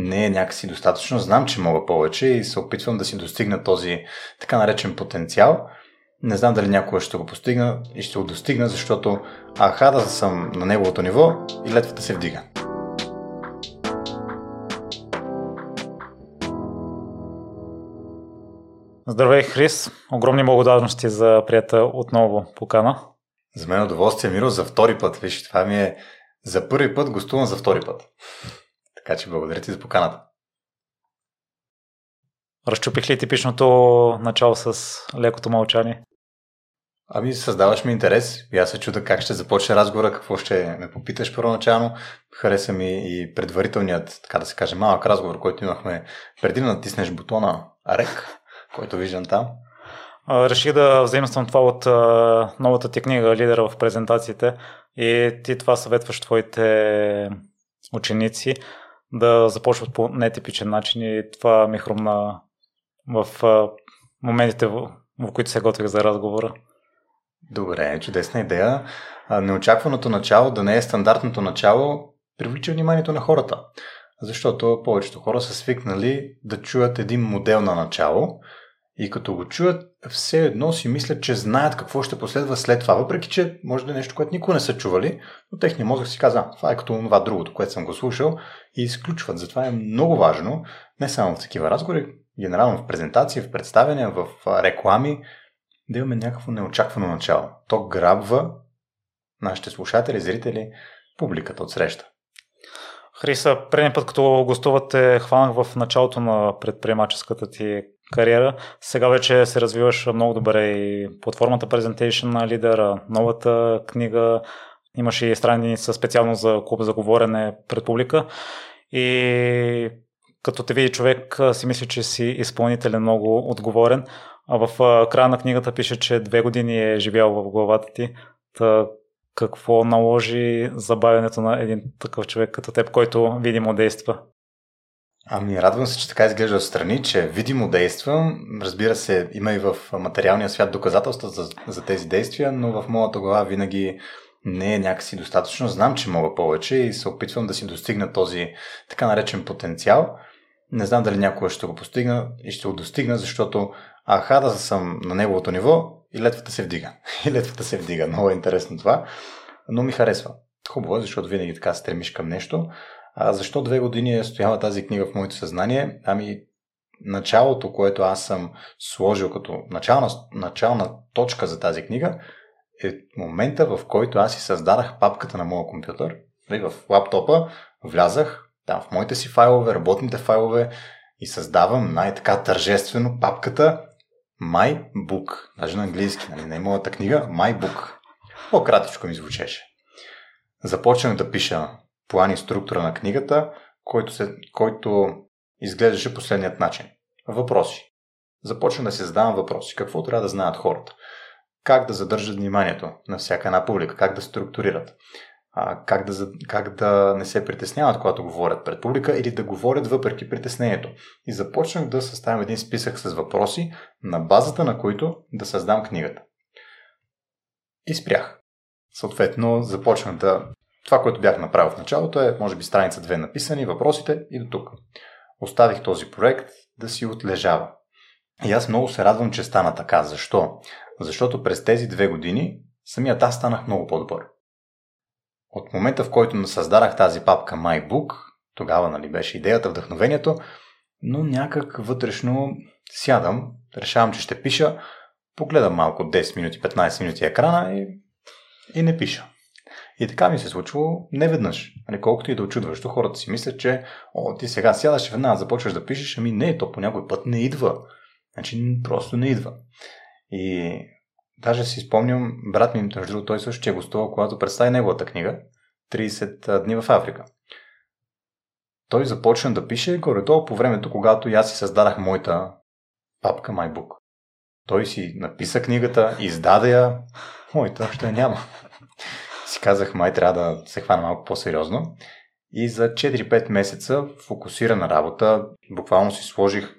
не е някакси достатъчно. Знам, че мога повече и се опитвам да си достигна този така наречен потенциал. Не знам дали някога ще го постигна и ще го достигна, защото аха да съм на неговото ниво и летвата се вдига. Здравей, Хрис! Огромни благодарности за прията отново покана. За мен удоволствие, Миро, за втори път. Виж, това ми е за първи път, гостувам за втори път. Така че благодаря ти за поканата. Разчупих ли типичното начало с лекото мълчание? Ами, създаваш ми интерес и аз се чуда как ще започне разговора, какво ще ме попиташ първоначално. Хареса ми и предварителният, така да се каже, малък разговор, който имахме преди да натиснеш бутона REC, който виждам там. Реших да взаимствам това от новата ти книга "Лидера в презентациите", и ти това съветваш твоите ученици да започват по нетипичен начин, и това ми хрумна в моментите, в които се готвих за разговора. Добре, чудесна идея. Неочакваното начало, да не е стандартното начало, привлича вниманието на хората, защото повечето хора са свикнали да чуят един модел на начало и като го чуят, все едно си мислят, че знаят какво ще последва след това, въпреки че може да е нещо, което никога не са чували, но техния мозък си казва, това е като това другото, което съм го слушал, и изключват. Затова е много важно, не само в такива разговори, генерално в презентации, в представяния, в реклами, да имаме някакво неочаквано начало. То грабва нашите слушатели, зрители, публиката отсреща. Хриса, предния път, като гостувате, хванах в началото на предприемаческата ти кариера. Сега вече се развиваш много добре и платформата Presentation Leader, новата книга, имаш и страница специално за клуб за говорене пред публика, и като те види човек си мисли, че си изпълнителен, много отговорен. А в края на книгата пише, че 2 години е живял в главата ти. Какво наложи забавянето на един такъв човек като теб, който видимо действа? Ами, радвам се, че така изглежда отстрани, че видимо действам. Разбира се, има и в материалния свят доказателства за тези действия, но в моята глава винаги не е някакси достатъчно. Знам, че мога повече и се опитвам да си достигна този така наречен потенциал. Не знам дали някога ще го постигна и ще го достигна, защото аха да съм на неговото ниво и летвата се вдига. И летвата се вдига. Много е интересно това, но ми харесва. Хубаво е, защото винаги така стремиш към нещо. А защо 2 години е стояла тази книга в моето съзнание? Ами, началото, което аз съм сложил като начална точка за тази книга, е момента, в който аз си създадах папката на моя компютър. В лаптопа влязах там в моите си файлове, работните файлове, и създавам най-така тържествено папката My Book. Даже на английски, нали? Не е моята книга, My Book. По-кратичко ми звучеше. Започнах да пиша план и структура на книгата, който изглеждаше последният начин. Въпроси. Започвам да се задавам въпроси. Какво трябва да знаят хората? Как да задържат вниманието на всяка една публика? Как да структурират? Как да не се притесняват, когато говорят пред публика, или да говорят въпреки притеснението. И започнах да съставям един списък с въпроси, на базата на които да създам книгата. И спрях. Съответно, започнах да... Това, което бях направил в началото, е може би страница 2 написани, въпросите и до тук. Оставих този проект да си отлежава. И аз много се радвам, че стана така. Защо? Защото през тези 2 години самият аз станах много по-добър. От момента, в който създадах тази папка MyBook, тогава, нали, беше идеята, вдъхновението, но някак вътрешно сядам, решавам, че ще пиша, погледам малко 10 минути, 15 минути екрана и не пиша. И така ми се случвало неведнъж. Колкото и да очудващо, хората си мислят, че ти сега сядаш и веднага започваш да пишеш, ами не, то по някой път не идва. Значи просто не идва. И даже си спомням, брат ми, той също, че е гостувал, когато представи неговата книга "30 дни в Африка". Той започна да пише горе-долу по времето, когато аз си създадах моята папка MyBook. Той си написа книгата, издаде я, моята още няма. Си казах, май трябва да се хвана малко по-сериозно. И за 4-5 месеца фокусирана работа, буквално си сложих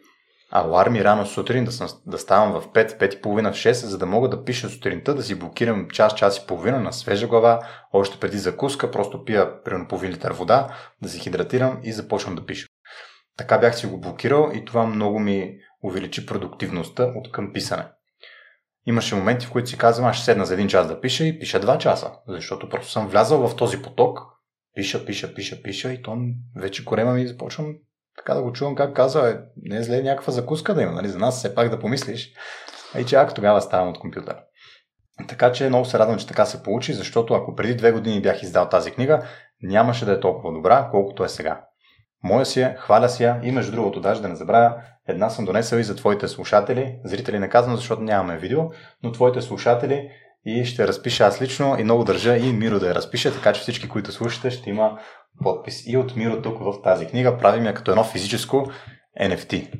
аларми рано сутрин, да ставам в 5, 5 и половина, в 6, за да мога да пиша сутринта, да си блокирам час, час и половина на свежа глава, още преди закуска, просто пия примерно половин литър вода, да се хидратирам и започвам да пиша. Така бях си го блокирал и това много ми увеличи продуктивността от към писане. Имаше моменти, в които си казвам, аз ще седна за един час да пиша и пиша 2 часа, защото просто съм влязал в този поток, пиша и то вече корема ми започвам така да го чувам, как казва, не е зле някаква закуска да има, нали, за нас все пак да помислиш, а и че ако тогава ставам от компютъра. Така че много се радвам, че така се получи, защото ако преди 2 години бях издал тази книга, нямаше да е толкова добра, колкото е сега. Моя си я, хваля си я и между другото, даже да не забравя, една съм донесъл и за твоите слушатели, зрители не казвам, защото нямаме видео, но твоите слушатели и ще разпиша аз лично и много държа и Миро да я разпише, така че всички, които слушате, ще има подпис и от Миро тук в тази книга, правим я като едно физическо NFT.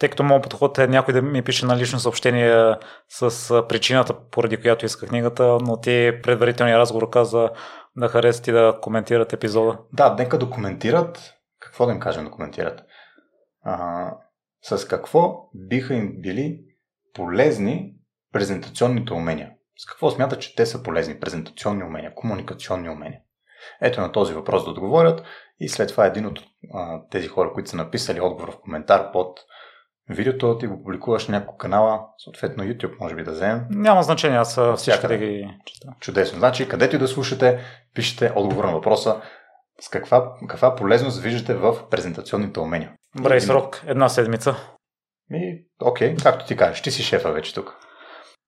Тъй като моят подход е някой да ми пише на лично съобщение с причината, поради която иска книгата, но ти предварителния разговор каза да харесат и да коментират епизода. Да, нека да коментират. Какво да им кажем да коментират? С какво биха им били полезни презентационните умения? С какво смятат, че те са полезни? Презентационни умения, комуникационни умения. Ето на този въпрос да отговорят и след това един от тези хора, които са написали отговор в коментар под видеото, ти го публикуваш на няколко канала, съответно YouTube може би да вземем. Няма значение, аз всички да ги чета. Чудесно. Значи, където и да слушате, пишете отговор на въпроса с каква полезност виждате в презентационните умения. Брей срок, 1 седмица. Окей, както ти кажеш, ти си шефа вече тук.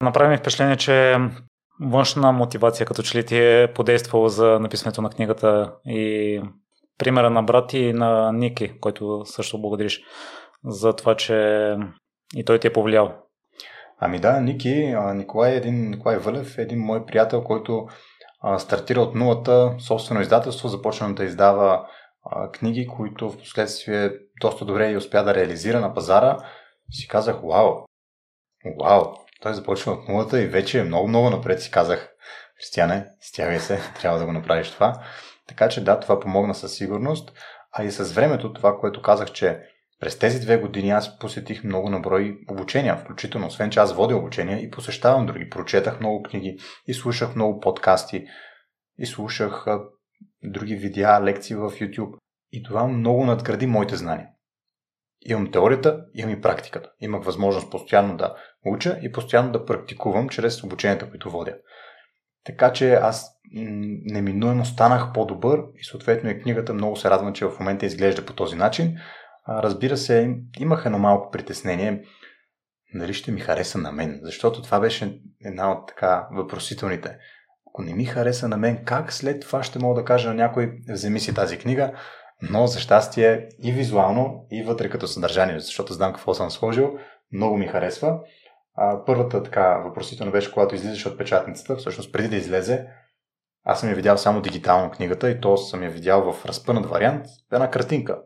Направи ми впечатление, че външна мотивация, като че ли ти е подействала за написането на книгата и примера на брат и на Ники, който също благодариш за това, че и той ти е повлиял. Ами да, Николай Валев е един мой приятел, който стартира от нулата собствено издателство, започна да издава книги, които в последствие доста добре и успя да реализира на пазара. Си казах, вау, той започва от нулата и вече е много напред, си казах, Християне, стягай се, трябва да го направиш това. Така че да, това помогна със сигурност, а и с времето това, което казах, че през тези 2 години аз посетих много наброи обучения, включително, освен че аз водя обучения и посещавам други. Прочетах много книги и слушах много подкасти и слушах други видеа, лекции в YouTube. И това много надгради моите знания. Имам теорията, имам и практиката. Имах възможност постоянно да уча и постоянно да практикувам чрез обученията, които водя. Така че аз неминуемо станах по-добър и съответно и книгата много се радвам, че в момента изглежда по този начин. Разбира се, имах едно малко притеснение, дали ще ми хареса на мен, защото това беше една от така въпросителните. Ако не ми хареса на мен, как след това ще мога да кажа на някой, вземи си тази книга, но за щастие и визуално, и вътре като съдържание, защото знам какво съм сложил, много ми харесва. Първата така въпросителна беше, когато излизаш от печатницата, всъщност преди да излезе, аз съм я видял само дигитално книгата и то съм я видял в разпънат вариант, една картинка.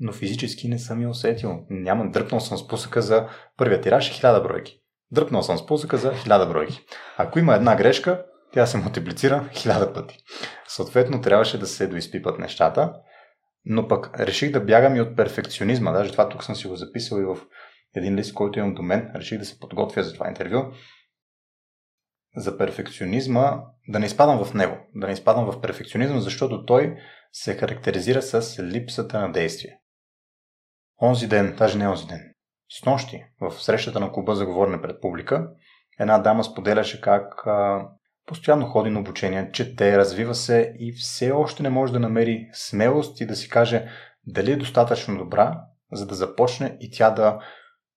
Но физически не съм я усетил. Дръпнал съм спусъка за първия тираж 1000 бройки. Дръпнал съм спусъка за 1000 бройки. Ако има една грешка, тя се мултиплицира 1000 пъти. Съответно, трябваше да се доизпипат нещата, но пък реших да бягам и от перфекционизма. Даже това тук съм си го записал и в един лист, който имам до мен. Реших да се подготвя за това интервю. За перфекционизма, да не изпадам в него, да не изпадам в перфекционизъм, защото той се характеризира с липсата на действие. Снощи, в срещата на клуба за говорене пред публика, една дама споделяше как постоянно ходи на обучение, чете, развива се и все още не може да намери смелост и да си каже дали е достатъчно добра, за да започне и тя да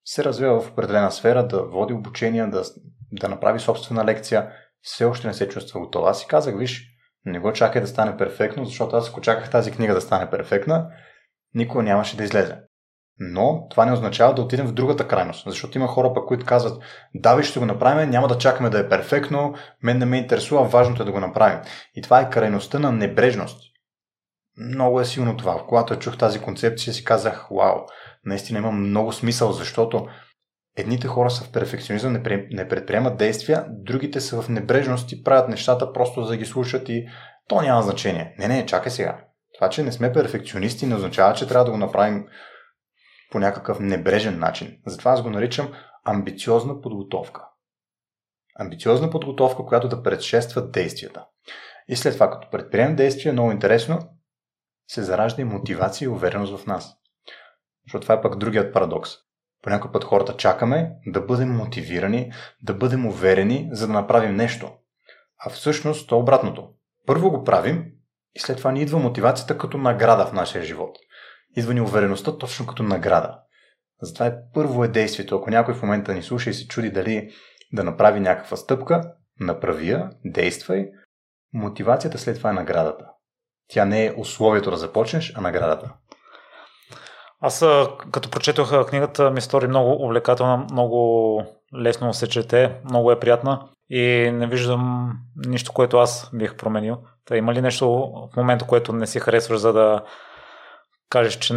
се развива в определена сфера, да води обучение, да направи собствена лекция. Все още не се чувства готова. Аз си казах, виж, не го чакай да стане перфектно, защото аз ако чаках тази книга да стане перфектна, никога нямаше да излезе. Но това не означава да отидем в другата крайност, защото има хора пък, които казват, да, виж, ще го направим, няма да чакаме да е перфектно, мен не ме интересува, важното е да го направим. И това е крайността на небрежност. Много е силно това. Когато чух тази концепция, си казах, вау, наистина има много смисъл, защото едните хора са в перфекционизъм, не предприемат действия, другите са в небрежност и правят нещата просто за да ги слушат и то няма значение. Не, чакай сега. Това, че не сме перфекционисти, не означава, че трябва да го направим по някакъв небрежен начин. Затова аз го наричам амбициозна подготовка. Амбициозна подготовка, която да предшества действията. И след това, като предприемем действия, много интересно, се заражда и мотивация и увереност в нас. Защото това е пък другият парадокс. По някой път хората чакаме да бъдем мотивирани, да бъдем уверени, за да направим нещо. А всъщност то обратното. Първо го правим и след това ни идва мотивацията като награда в нашия живот. Идва ни увереността точно като награда. Затова е първо е действието. Ако някой в момента ни слуша и се чуди дали да направи някаква стъпка, направи я, действай. Мотивацията след това е наградата. Тя не е условието да започнеш, а наградата. Аз като прочетох книгата ми стори много увлекателна, много лесно се чете, много е приятна и не виждам нищо, което аз бих променил. Та има ли нещо в момента, което не си харесваш, за да кажеш, че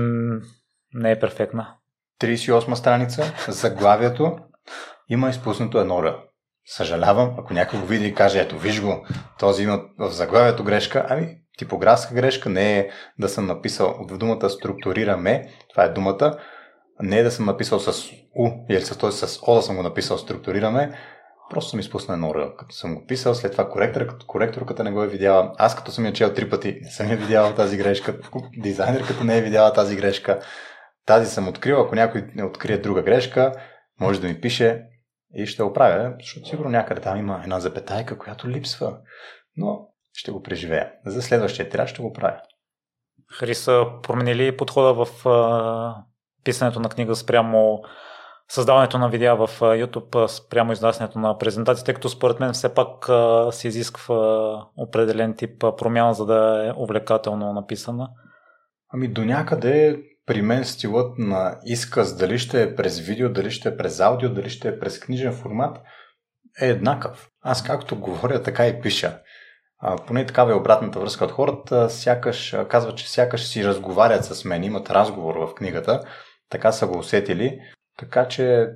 не е перфектна? 38 страница, заглавието, има изпуснато едно Р. Съжалявам, ако някой го види и каже, ето виж го, този има в заглавието грешка, ами типографска грешка, не е да съм написал в думата структурираме, това е думата, не е да съм написал с У или с О да съм го написал структурираме, просто съм изпуснал едно Р, като съм го писал, след това коректорката не го е видяла, аз като съм я чел 3 пъти, не съм я видяла тази грешка, дизайнерката не е видяла тази грешка, тази съм открил, ако някой не открие друга грешка, може да ми пише и ще оправя, защото сигурно някъде там има една запетайка, която липсва, но ще го преживея. За следващия тираж ще го правя. Хриса, променили подхода в писането на книга спрямо създаването на видеа в YouTube, спрямо изнасянето на презентации, тъй като според мен все пак се изисква определен тип промяна, за да е увлекателно написана? Ами до някъде при мен стилът на изказ, дали ще е през видео, дали ще е през аудио, дали ще е през книжен формат, е еднакъв. Аз както говоря, така и пиша. Поне такава е обратната връзка от хората. Казват, че сякаш си разговарят с мен, имат разговор в книгата. Така са го усетили. Така че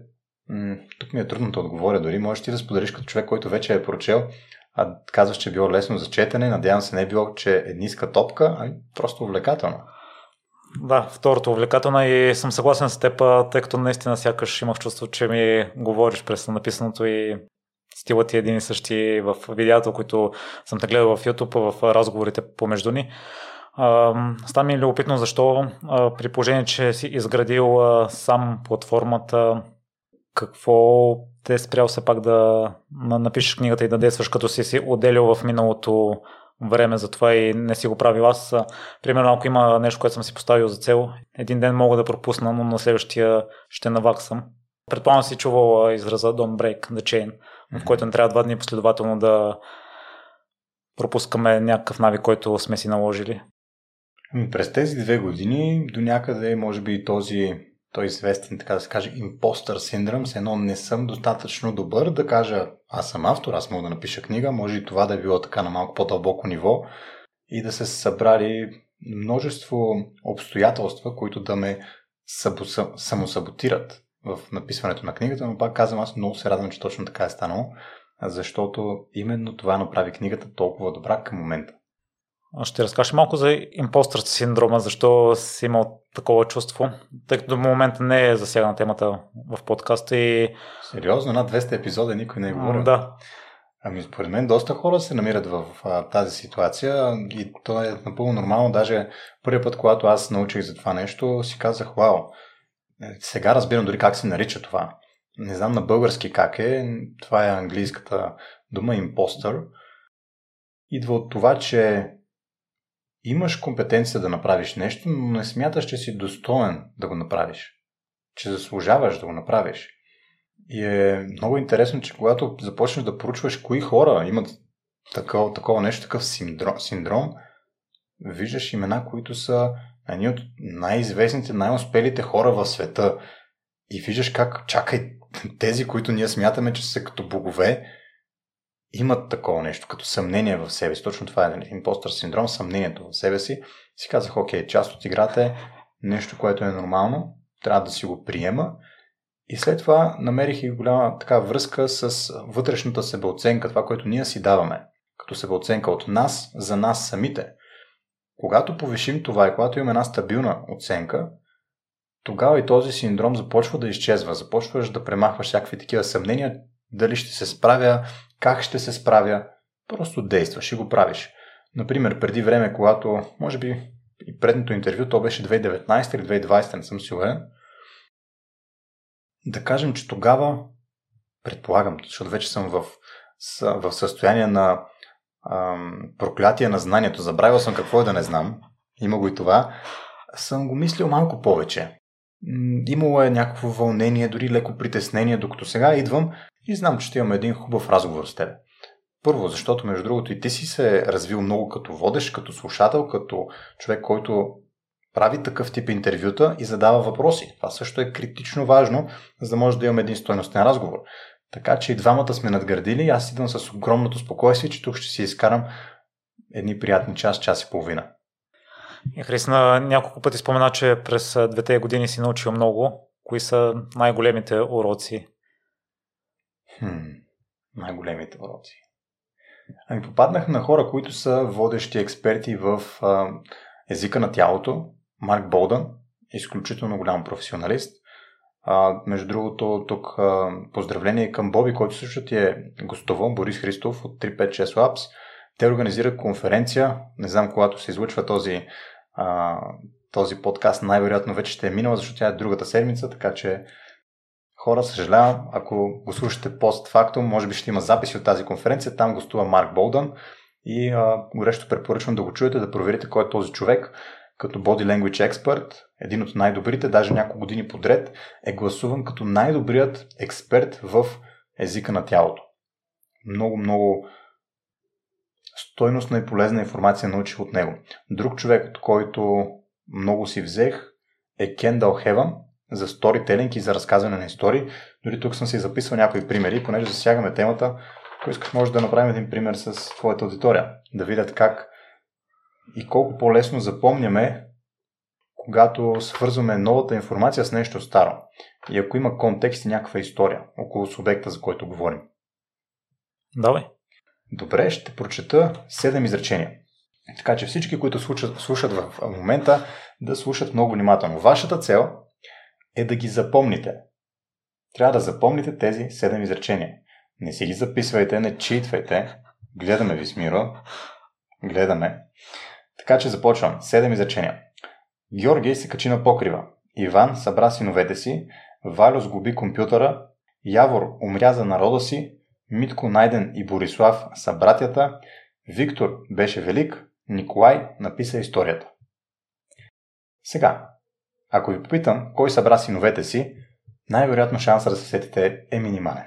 тук ми е трудно да отговоря. Дори можеш ти да споделиш като човек, който вече е прочел, а казваш, че е било лесно за четене. Надявам се не е било, че е ниска топка, а просто увлекателно. Да, второто увлекателно и съм съгласен с теб, тъй като наистина сякаш имах чувство, че ми говориш през написаното и стилът е един и същи в видеото, които съм те гледал в YouTube, в разговорите помежду ни. Става ми любопитно защо при положение, че си изградил сам платформата, какво те е спрял все пак да напишеш книгата и да действаш, като си си отделил в миналото време за това и не си го правил аз. Примерно, ако има нещо, което съм си поставил за цел, един ден мога да пропусна, но на следващия ще наваксам. Предполагам си чувал израза Don't break the chain, в който не трябва 2 дни последователно да пропускаме някакъв навик, който сме си наложили. През тези 2 години до някъде може би той известен, така да се каже, импостър синдром, с едно не съм достатъчно добър да кажа аз съм автор, аз мога да напиша книга, може и това да е било така на малко по-дълбоко ниво и да се събрали множество обстоятелства, които да ме самосаботират в написването на книгата, но пак казвам, аз много се радвам, че точно така е станало, защото именно това направи книгата толкова добра към момента. Ще разкажеш малко за импостър синдрома, защо си имал такова чувство, тъй като до момента не е засягана темата в подкаста и... Сериозно, над 200 епизода никой не е говорил. Да. Ами според мен доста хора се намират в тази ситуация и то е напълно нормално, даже първият път, когато аз научих за това нещо, си казах, вау, сега разбирам дори как се нарича това. Не знам на български как е, това е английската дума импостър. Идва от това, че имаш компетенция да направиш нещо, но не смяташ, че си достоен да го направиш. Че заслужаваш да го направиш. И е много интересно, че когато започнеш да проучваш кои хора имат такова нещо, такъв синдром, виждаш имена, които са едни от най-известните, най-успелите хора в света. И виждаш как, чакай, тези, които ние смятаме, че са като богове, имат такова нещо, като съмнение в себе си. Точно това е импостър синдром, съмнението в себе си. Си казах, окей, част от играта е нещо, което е нормално, трябва да си го приема. И след това намерих и голяма така връзка с вътрешната себеоценка, това, което ние си даваме, като себеоценка от нас, за нас самите. Когато повишим това и когато имаме една стабилна оценка, тогава и този синдром започва да изчезва. Започваш да премахваш всякакви такива съмнения, дали ще се справя, как ще се справя. Просто действаш и го правиш. Например, преди време, когато, може би и предното интервю, то беше 2019 или 2020, не съм сигурен. Да кажем, че тогава, предполагам, защото вече съм в състояние на проклятие на знанието, забравил съм какво е да не знам, има го и това, съм го мислил малко повече. Имало е някакво вълнение, дори леко притеснение, докато сега идвам и знам, че ще имам един хубав разговор с теб. Първо, защото между другото и ти си се развил много като водещ, като слушател, като човек, който прави такъв тип интервюта и задава въпроси. Това също е критично важно, за да може да имаме един стойностен разговор. Така че и двамата сме надградили, аз идвам с огромното спокойствие, че тук ще си изкарам едни приятни час и половина. Христина, няколко пъти спомена, че през двете години си научил много. Кои са най-големите уроци? Най-големите уроци. Ами попаднах на хора, които са водещи експерти в езика на тялото. Марк Бowden, изключително голям професионалист. Между другото, тук поздравление към Боби, който също ти е гостован, Борис Христов от 356 Labs. Те организират конференция, не знам когато се излучва този подкаст, най-вероятно вече ще е минала, защото тя е другата седмица, така че хора, съжалявам, ако го слушате постфактум, може би ще има записи от тази конференция, там гостува Марк Бowden и горещо препоръчвам да го чуете, да проверите кой е този човек. Като Body Language Expert, един от най-добрите, даже няколко години подред, е гласуван като най-добрият експерт в езика на тялото. Много стойностна и полезна информация научих от него. Друг човек, от който много си взех, е Kendall Haven за сторителинг и за разказване на истории. Дори тук съм си записвал някои примери, понеже засягаме темата. Ако искаш, може да направим един пример с твоята аудитория. Да видят как и колко по-лесно запомняме, когато свързваме новата информация с нещо старо. И ако има контекст и някаква история около субекта, за който говорим. Давай. Добре, ще прочета 7 изречения. Така че всички, които слушат в момента, да слушат много внимателно. Вашата цел е да ги запомните. Трябва да запомните тези 7 изречения. Не си ги записвайте, не читвайте. Гледаме ви с мира. Гледаме. Така че започвам. 7 изречения. Георгий се качи на покрива. Иван събра синовете си. Валю сгуби компютъра. Явор умря за народа си. Митко, Найден и Борислав са братята. Виктор беше велик. Николай написа историята. Сега, ако ви попитам кой събра синовете си, най-вероятно шансът да се сетите е минимален.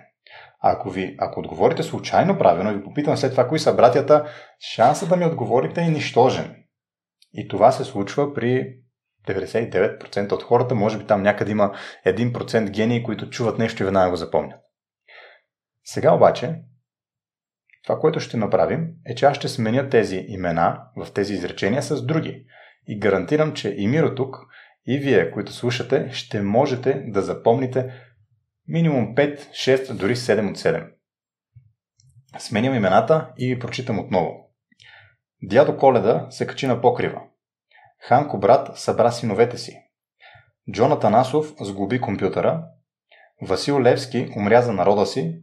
Ако отговорите случайно правилно, ви попитам след това кои са братята, шансът да ми отговорите е нищожен. И това се случва при 99% от хората. Може би там някъде има 1% гении, които чуват нещо и веднага го запомнят. Сега обаче, това, което ще направим, е, че аз ще сменя тези имена в тези изречения с други. И гарантирам, че и Миро тук, и вие, които слушате, ще можете да запомните минимум 5, 6, дори 7 от 7. Сменям имената и ви прочитам отново. Дядо Коледа се качи на покрива. Ханко брат събра синовете си. Джон Атанасов сгуби компютъра. Васил Левски умря за народа си.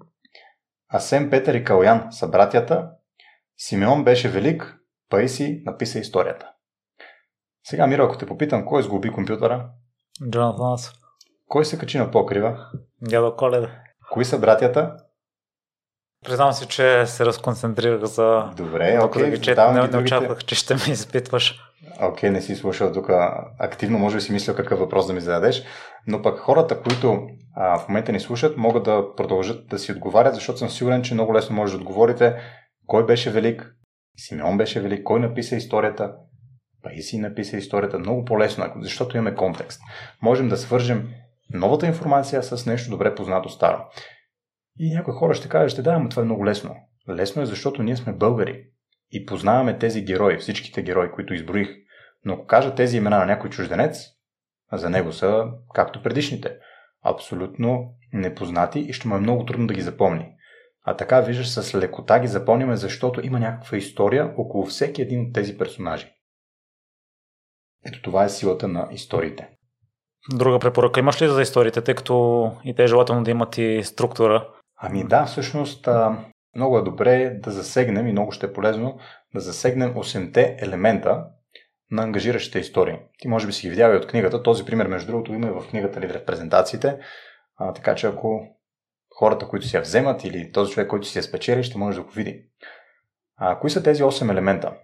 Асен, Петър и Калоян са братята. Симеон беше велик. Паиси написа историята. Сега, Миро, ако те попитам, кой сгуби компютъра? Джон Атанасов. Кой се качи на покрива? Дядо Коледа. Кои са братята? Признавам се, че се разконцентрирах за... Добре, окей. Не очаквах, че ще ме изпитваш. Окей, не си слушал тук активно, може би си мисля какъв въпрос да ми зададеш, но пък хората, които в момента ни слушат, могат да продължат да си отговарят, защото съм сигурен, че много лесно може да отговорите кой беше велик, Симеон беше велик, кой написа историята, Паиси написа историята, много по-лесно, защото имаме контекст. Можем да свържем новата информация с нещо добре познато старо. И някои хора ще кажат, да, но това е много лесно. Лесно е, защото ние сме българи и познаваме тези герои, всичките герои, които изброих. Но ако кажа тези имена на някой чужденец, за него са, както предишните, абсолютно непознати и ще му е много трудно да ги запомни. А така, виждаш, с лекота ги запомняме, защото има някаква история около всеки един от тези персонажи. Ето това е силата на историите. Друга препоръка имаш ли за историите, тъй като и те е желателно да имат и структура? Ами да, всъщност много е добре да засегнем и много ще е полезно да засегнем 8-те елемента на ангажиращите истории. Ти може би си ги видял и от книгата. Този пример, между другото, има и в книгата Лидер в презентациите. Така че ако хората, които си я вземат, или този човек, който си я спечели, ще може да го види. Кои са тези 8 елемента?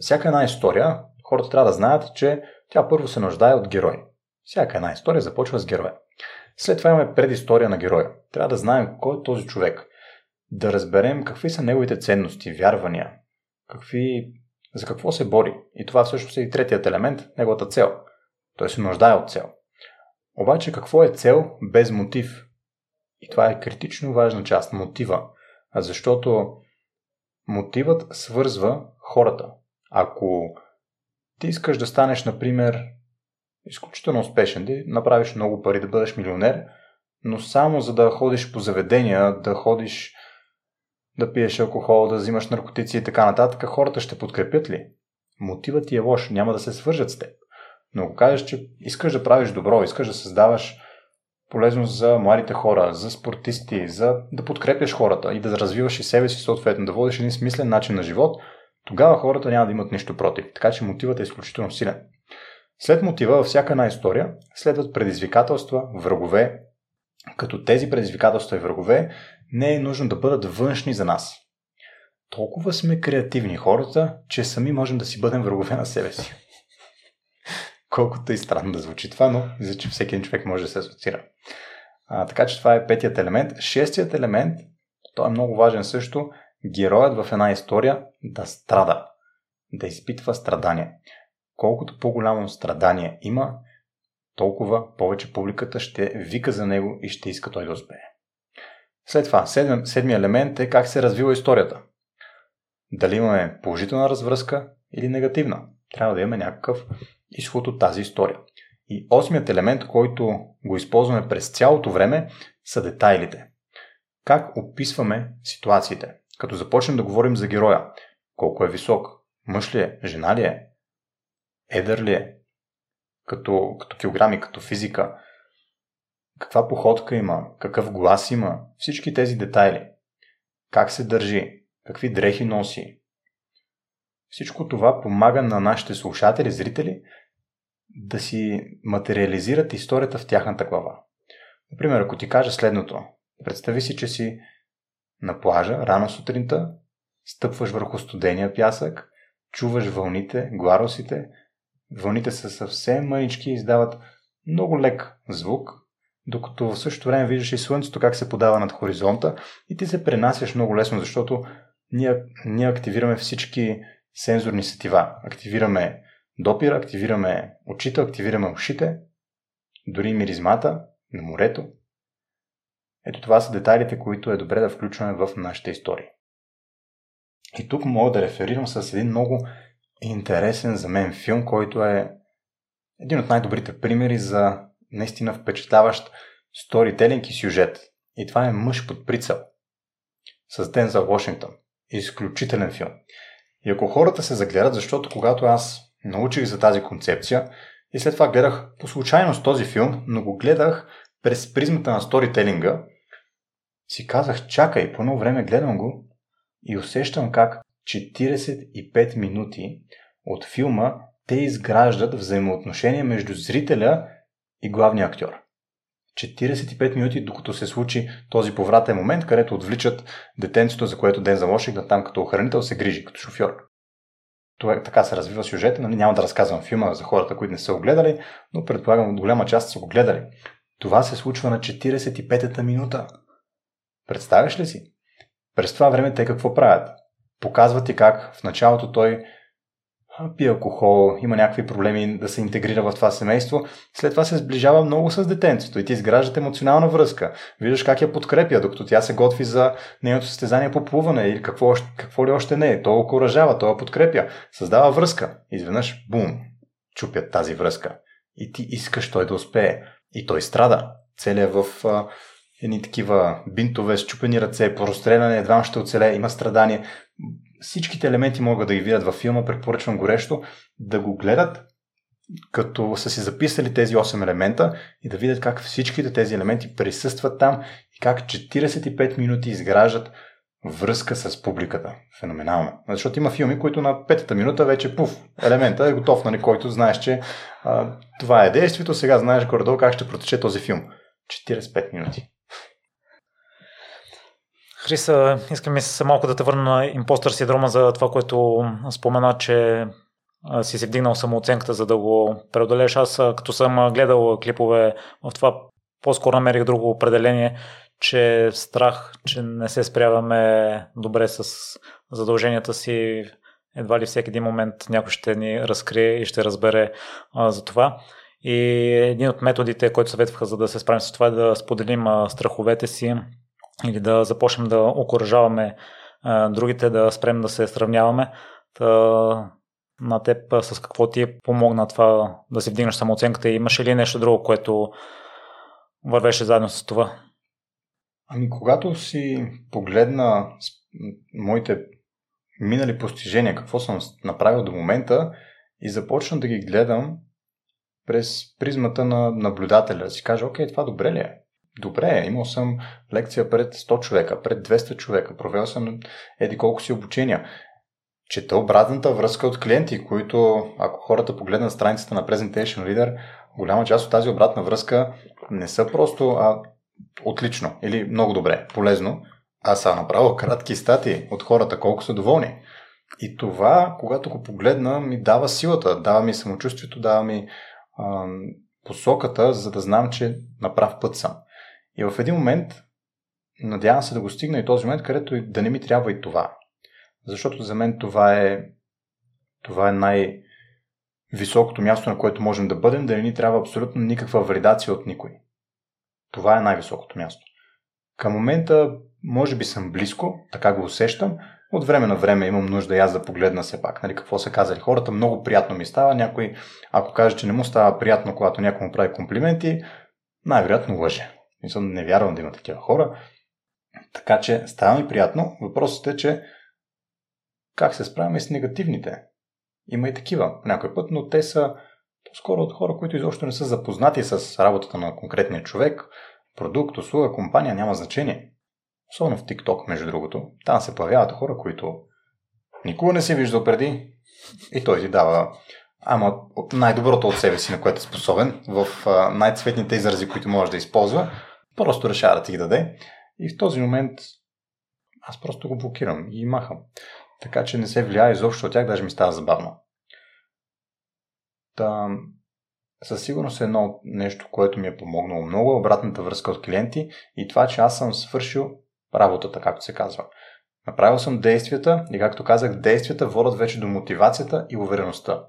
Всяка една история, хората трябва да знаят, че тя първо се нуждае от герой. Всяка една история започва с героя. След това имаме предистория на героя. Трябва да знаем кой е този човек. Да разберем какви са неговите ценности, вярвания, за какво се бори. И това всъщност е и третият елемент, неговата цел. Той се нуждае от цел. Обаче какво е цел без мотив? И това е критично важна част, мотива. Защото мотивът свързва хората. Ако ти искаш да станеш, например, изключително успешен, да направиш много пари, да бъдеш милионер, но само за да ходиш по заведения, да ходиш да пиеш алкохол, да взимаш наркотици и така нататък, хората ще подкрепят ли? Мотивът ти е лош, няма да се свържат с теб. Но ако кажеш, че искаш да правиш добро, искаш да създаваш полезност за младите хора, за спортисти, за да подкрепяш хората и да развиваш и себе си съответно, да водиш един смислен начин на живот, тогава хората няма да имат нищо против. Така че мотивът е изключително силен. След мотива във всяка една история следват предизвикателства, врагове. Като тези предизвикателства и врагове не е нужно да бъдат външни за нас. Толкова сме креативни хората, че сами можем да си бъдем врагове на себе си. Колкото и странно да звучи това, но мисля, че всеки един човек може да се асоциира. Така че това е петият елемент. Шестият елемент, той е много важен също, героят в една история да страда, да изпитва страдание. Колкото по-голямо страдание има, толкова повече публиката ще вика за него и ще иска той да успее. След това, седмият елемент е как се развива историята. Дали имаме положителна развръзка или негативна. Трябва да имаме някакъв изход от тази история. И осмият елемент, който го използваме през цялото време, са детайлите. Как описваме ситуациите? Като започнем да говорим за героя. Колко е висок? Мъж ли е? Жена ли е? Едър ли е? Като килограми, като физика, каква походка има, какъв глас има, всички тези детайли, как се държи, какви дрехи носи. Всичко това помага на нашите слушатели, зрители да си материализират историята в тяхната глава. Например, ако ти кажа следното, представи си, че си на плажа, рано сутринта, стъпваш върху студения пясък, чуваш вълните, гларосите. Вълните са съвсем мънички и издават много лек звук, докато в същото време виждаш и слънцето как се подава над хоризонта и ти се пренасяш много лесно, защото ние активираме всички сензорни сетива. Активираме допира, активираме очите, активираме ушите, дори миризмата на морето. Ето това са детайлите, които е добре да включваме в нашите истории. И тук мога да реферирам с един много интересен за мен филм, който е един от най-добрите примери за наистина впечатляващ сторителинг и сюжет. И това е Мъж под прицел с Дензел Вашингтон. Изключителен филм. И ако хората се загледат, защото когато аз научих за тази концепция и след това гледах по случайност този филм, но го гледах през призмата на сторителинга, си казах, чакай, по едно време гледам го и усещам как 45 минути от филма те изграждат взаимоотношения между зрителя и главния актьор. 45 минути, докато се случи този повратен момент, където отвличат детенцето, за което Дензел Вашингтон там като охранител се грижи, като шофьор. Това, така се развива сюжета, няма да разказвам филма за хората, които не са го гледали, но предполагам, голяма част са го гледали. Това се случва на 45-та минута. Представяш ли си? През това време те какво правят? Показва ти как в началото той пие алкохол, има някакви проблеми да се интегрира в това семейство, след това се сближава много с детенцето и ти изграждат емоционална връзка. Виждаш как я подкрепя, докато тя се готви за нейното състезание по плуване или какво ли още не е. Той окуражава, той я подкрепя, създава връзка. Изведнъж, бум, чупят тази връзка. И ти искаш той да успее. И той страда. Целият в едни такива бинтове, счупени ръце, простреляне, едва ще оцелее, има страдание. Всичките елементи могат да ги видят във филма, препоръчвам горещо да го гледат, като са си записали тези 8 елемента и да видят как всичките тези елементи присъстват там и как 45 минути изграждат връзка с публиката. Феноменално. Защото има филми, които на петата минута вече елемента е готов, нали, който знаеш, че това е действието, сега знаеш горе-долу как ще протече този филм. 45 минути. Хриса, искам се малко да те върна на импостър синдрома за това, което спомена, че си се вдигнал самооценката, за да го преодолееш. Аз като съм гледал клипове в това, по-скоро намерих друго определение, че страх, че не се справяме добре с задълженията си, едва ли всеки един момент някой ще ни разкрие и ще разбере за това. И един от методите, който съветваха, за да се справим с това, е да споделим страховете си или да започнем да окоръжаваме другите, да спрем да се сравняваме. На теб с какво ти е помогна това да си вдигнеш самооценката и имаш ли нещо друго, което вървеше заедно с това? Ами когато си погледна моите минали постижения, какво съм направил до момента и започна да ги гледам през призмата на наблюдателя, да си кажа, окей, това добре ли е? Добре е, имал съм лекция пред 100 човека, пред 200 човека, провел съм еди колко си обучения. Чета обратната връзка от клиенти, които, ако хората погледнат страницата на Presentation Leader, голяма част от тази обратна връзка не са просто отлично или много добре, полезно, а са направо кратки статии от хората, колко са доволни. И това, когато го погледна, ми дава силата, дава ми самочувствието, дава ми посоката, за да знам, че на прав път съм. И в един момент, надявам се да го стигна и този момент, където да не ми трябва и това. Защото за мен това е най-високото място, на което можем да бъдем, да не ни трябва абсолютно никаква валидация от никой. Това е най-високото място. Към момента, може би съм близко, така го усещам, от време на време имам нужда и аз да погледна все пак, нали, какво са казали хората, много приятно ми става, някой, ако каже, че не му става приятно, когато някой му прави комплименти, най-вероятно лъже. Не вярвам да има такива хора, така че става ми приятно, въпросът е, че как се справяме с негативните? Има и такива някой път, но те са по-скоро от хора, които изобщо не са запознати с работата на конкретния човек, продукт, услуга, компания, няма значение. Особено в TikTok, между другото. Там се появяват хора, които никога не си виждал преди и той ти дава най-доброто от себе си, на което е способен, в най-цветните изрази, които може да използва. Просто решава да ти ги даде и в този момент аз просто го блокирам и махам. Така че не се влияе изобщо от тях, даже ми става забавно. Със сигурност е едно нещо, което ми е помогнало много, обратната връзка от клиенти и това, че аз съм свършил работата, както се казва. Направил съм действията и, както казах, действията водят вече до мотивацията и увереността.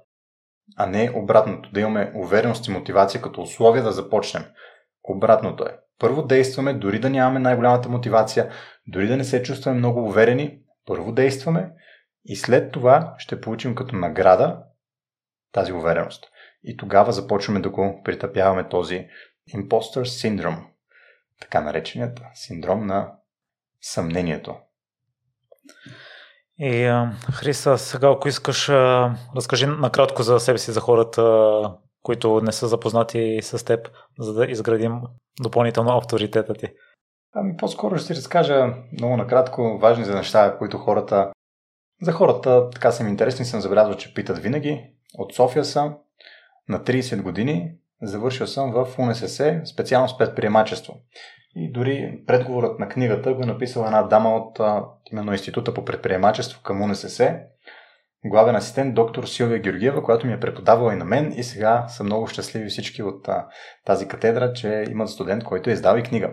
А не обратното, да имаме увереност и мотивация като условия да започнем. Обратното е. Първо действаме, дори да нямаме най-голямата мотивация, дори да не се чувстваме много уверени, първо действаме и след това ще получим като награда тази увереност. И тогава започваме да го притъпяваме този импостър синдром, така нареченият синдром на съмнението. И Хриса, сега ако искаш, разкажи накратко за себе си, за хората, които не са запознати с теб, за да изградим допълнително авторитета ти. Ами по-скоро ще ти разкажа много накратко важни за неща, които за хората така са ми интересни, съм забелязал, че питат винаги. От София съм, на 30 години, завършил съм в УНСС, специалност предприемачество. И дори предговорът на книгата го е написала една дама от именно Института по предприемачество към УНСС, главен асистент доктор Силвия Георгиева, която ми е преподавала и на мен и сега са много щастливи всички от тази катедра, че имат студент, който е издал и книга.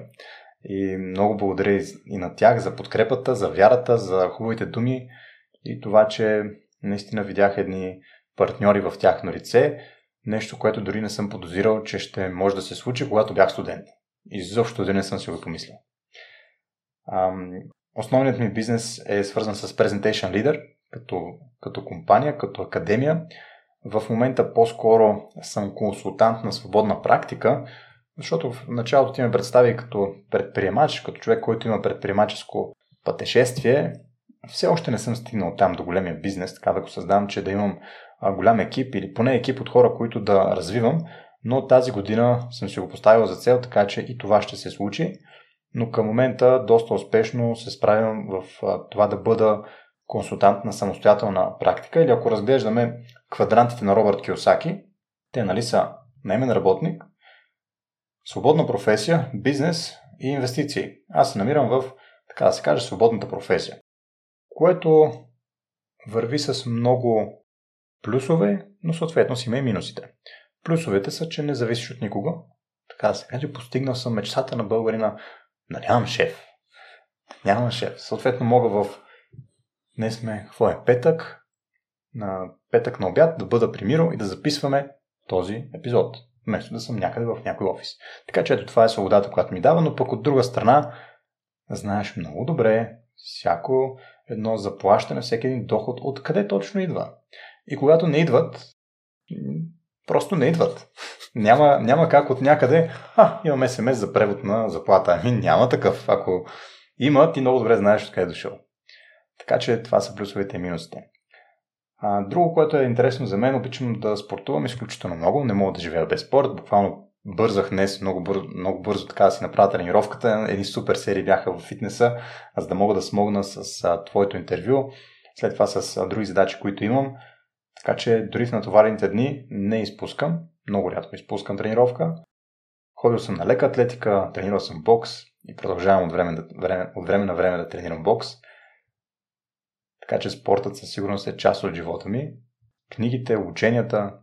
И много благодаря и на тях за подкрепата, за вярата, за хубавите думи и това, че наистина видях едни партньори в тяхно лице, нещо, което дори не съм подозирал, че ще може да се случи, когато бях студент. Изобщо дори не съм си го помислял. Основният ми бизнес е свързан с Presentation Leader, като компания, като академия. В момента по-скоро съм консултант на свободна практика, защото в началото ти ме представи като предприемач, като човек, който има предприемаческо пътешествие. Все още не съм стигнал там до големия бизнес, така да го създавам, че да имам голям екип или поне екип от хора, които да развивам, но тази година съм си го поставил за цел, така че и това ще се случи. но към момента доста успешно се справям в това да бъда консултант на самостоятелна практика. Или ако разглеждаме квадрантите на Робърт Кийосаки, те нали са наемен работник, свободна професия, бизнес и инвестиции. Аз се намирам в, така да се каже, свободната професия, което върви с много плюсове, но съответно си има и минусите. Плюсовете са, че не зависиш от никого. Така да се каже, постигнал съм мечтата на българина, да нямам шеф. Нямам шеф. Съответно мога в... Днес сме, какво е, петък, на петък на обяд да бъда при Миро и да записваме този епизод, вместо да съм някъде в някой офис. Така че ето това е свободата, която ми дава, но пък от друга страна знаеш много добре всяко едно заплащане, всеки един доход, откъде точно идва. И когато не идват, просто не идват. Няма как от някъде, имам SMS за превод на заплата. Ами няма такъв. Ако има, ти много добре знаеш откъде е дошъл. Така че това са плюсовете и минусите. Друго, което е интересно за мен, обичам да спортувам изключително много. Не мога да живея без спорт. Буквално бързах днес, много бързо така да си направя тренировката. Едни супер серии бяха в фитнеса, за да мога да смогна с твоето интервю. След това с други задачи, които имам. Така че дори в натоварените дни не изпускам. Много рядко изпускам тренировка. Ходил съм на лека атлетика, тренирал съм бокс и продължавам от време на време да тренирам бокс. Така че спортът със сигурност е част от живота ми. Книгите, ученията,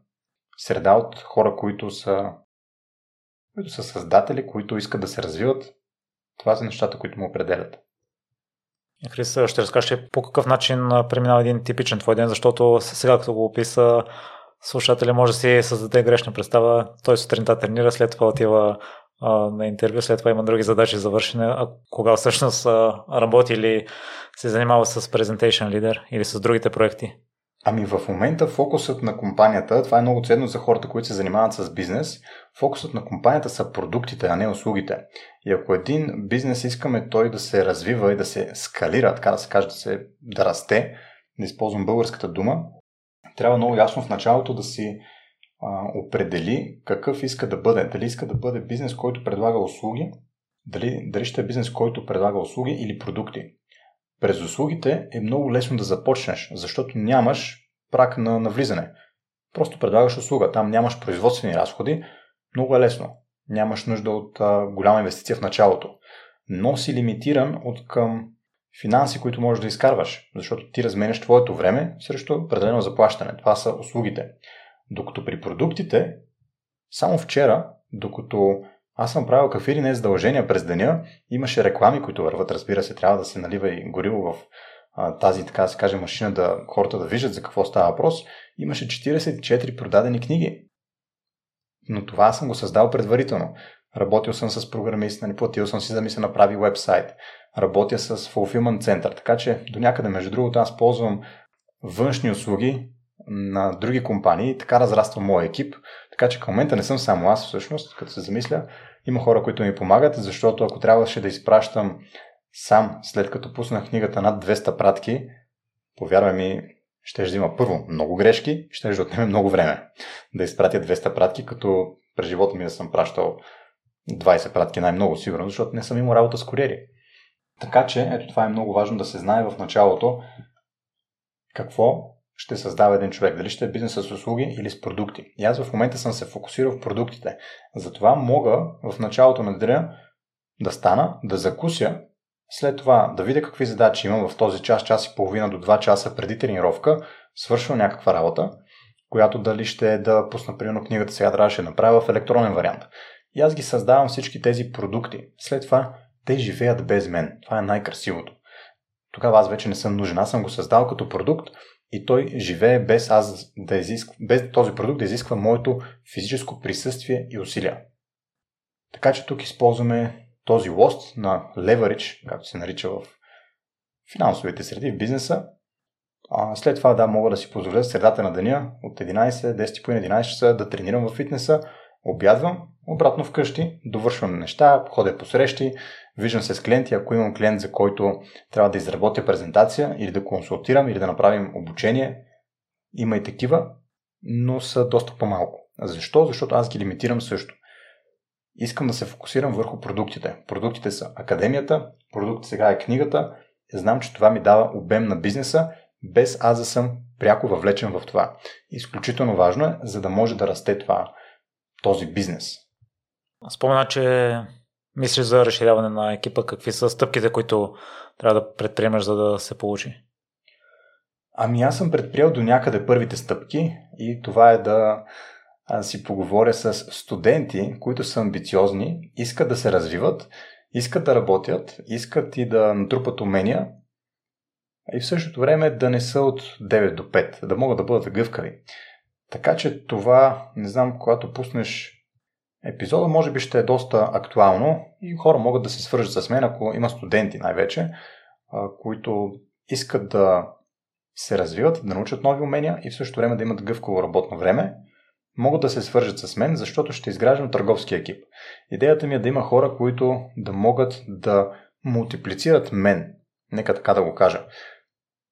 среда от хора, които са създатели, които искат да се развиват. Това са нещата, които му определят. Крис, ще разкажеш по какъв начин преминава един типичен твой ден, защото сега като го описа, слушателя може да си създаде грешна представа. Той сутринта тренира, след това отива на интервю, след това има други задачи за вършене. А кога всъщност работи или се занимава с Presentation Leader или с другите проекти? Ами в момента фокусът на компанията, това е много ценно за хората, които се занимават с бизнес, фокусът на компанията са продуктите, а не услугите. И ако един бизнес искаме той да се развива и да се скалира, така да се каже, да расте, да използвам българската дума, трябва много ясно в началото да си определи какъв иска да бъде. Дали иска да бъде бизнес, който предлага услуги, дали ще е бизнес, който предлага услуги или продукти. През услугите е много лесно да започнеш, защото нямаш праг на навлизане. Просто предлагаш услуга, там нямаш производствени разходи, много е лесно. Нямаш нужда от голяма инвестиция в началото. Но си лимитиран от към финанси, които можеш да изкарваш, защото ти разменяш твоето време срещу определено заплащане. Това са услугите. Докато при продуктите, само вчера, докато аз съм правил какви ли не задължения през деня, имаше реклами, които върват, разбира се, трябва да се налива и гориво в тази, така да се каже, машина, да хората да виждат за какво става въпрос. Имаше 44 продадени книги. Но това съм го създал предварително. Работил съм с програмист, платил съм си да ми се направи вебсайт. Работя с Fulfillment Center, така че до някъде, между другото, аз ползвам външни услуги на други компании и така разраства моя екип. Така че към момента не съм само аз всъщност, като се замисля. Има хора, които ми помагат, защото ако трябваше да изпращам сам, след като пуснах книгата над 200 пратки, повярвай ми, щеше да има първо много грешки, щеше да отнеме много време да изпратя 200 пратки, като през живота ми да съм пращал 20 пратки най-много сигурно, защото не съм имал работа с куриери. Така че, ето това е много важно да се знае в началото какво ще създава един човек. Дали ще е бизнес с услуги или с продукти. И аз в момента съм се фокусирал в продуктите. Затова мога в началото на деня да стана, да закуся, след това да видя какви задачи имам в този час, час и половина до 2 часа преди тренировка, свършвам някаква работа, която дали ще е да пусна, примерно книгата сега трябваше да направя в електронен вариант. И аз ги създавам всички тези продукти. След това те живеят без мен. Това е най-красивото. Тогава аз вече не съм нужен. Аз съм го създал като продукт и той живее без аз да изисква, без този продукт да изисква моето физическо присъствие и усилия. Така че тук използваме този лост на леверидж, както се нарича в финансовите среди, в бизнеса. След това да мога да си позволя средата на деня от 10:30 до 11 часа да тренирам в фитнеса, обядвам, обратно вкъщи, довършвам неща, ходя по срещи, виждам се с клиенти, ако имам клиент, за който трябва да изработя презентация или да консултирам, или да направим обучение, има и такива, но са доста по-малко. Защо? Защото аз ги лимитирам също. искам да се фокусирам върху продуктите. Продуктите са академията, продукт сега е книгата. Знам, че това ми дава обем на бизнеса, без аз да съм пряко въвлечен в това. Изключително важно е, за да може да расте това, този бизнес. Спомена, че мислиш за разширяване на екипа. Какви са стъпките, които трябва да предприемеш, за да се получи? Ами аз съм предприел до някъде първите стъпки и това е да си поговоря с студенти, които са амбициозни, искат да се развиват, искат да работят, искат и да натрупат умения и в същото време да не са от 9 до 5, да могат да бъдат гъвкави. Така че това, не знам, когато пуснеш епизода, може би ще е доста актуално и хора могат да се свържат с мен, ако има студенти най-вече, които искат да се развиват, да научат нови умения и в същото време да имат гъвкаво работно време, могат да се свържат с мен, защото ще изграждам търговски екип. Идеята ми е да има хора, които да могат да мултиплицират мен, нека така да го кажа.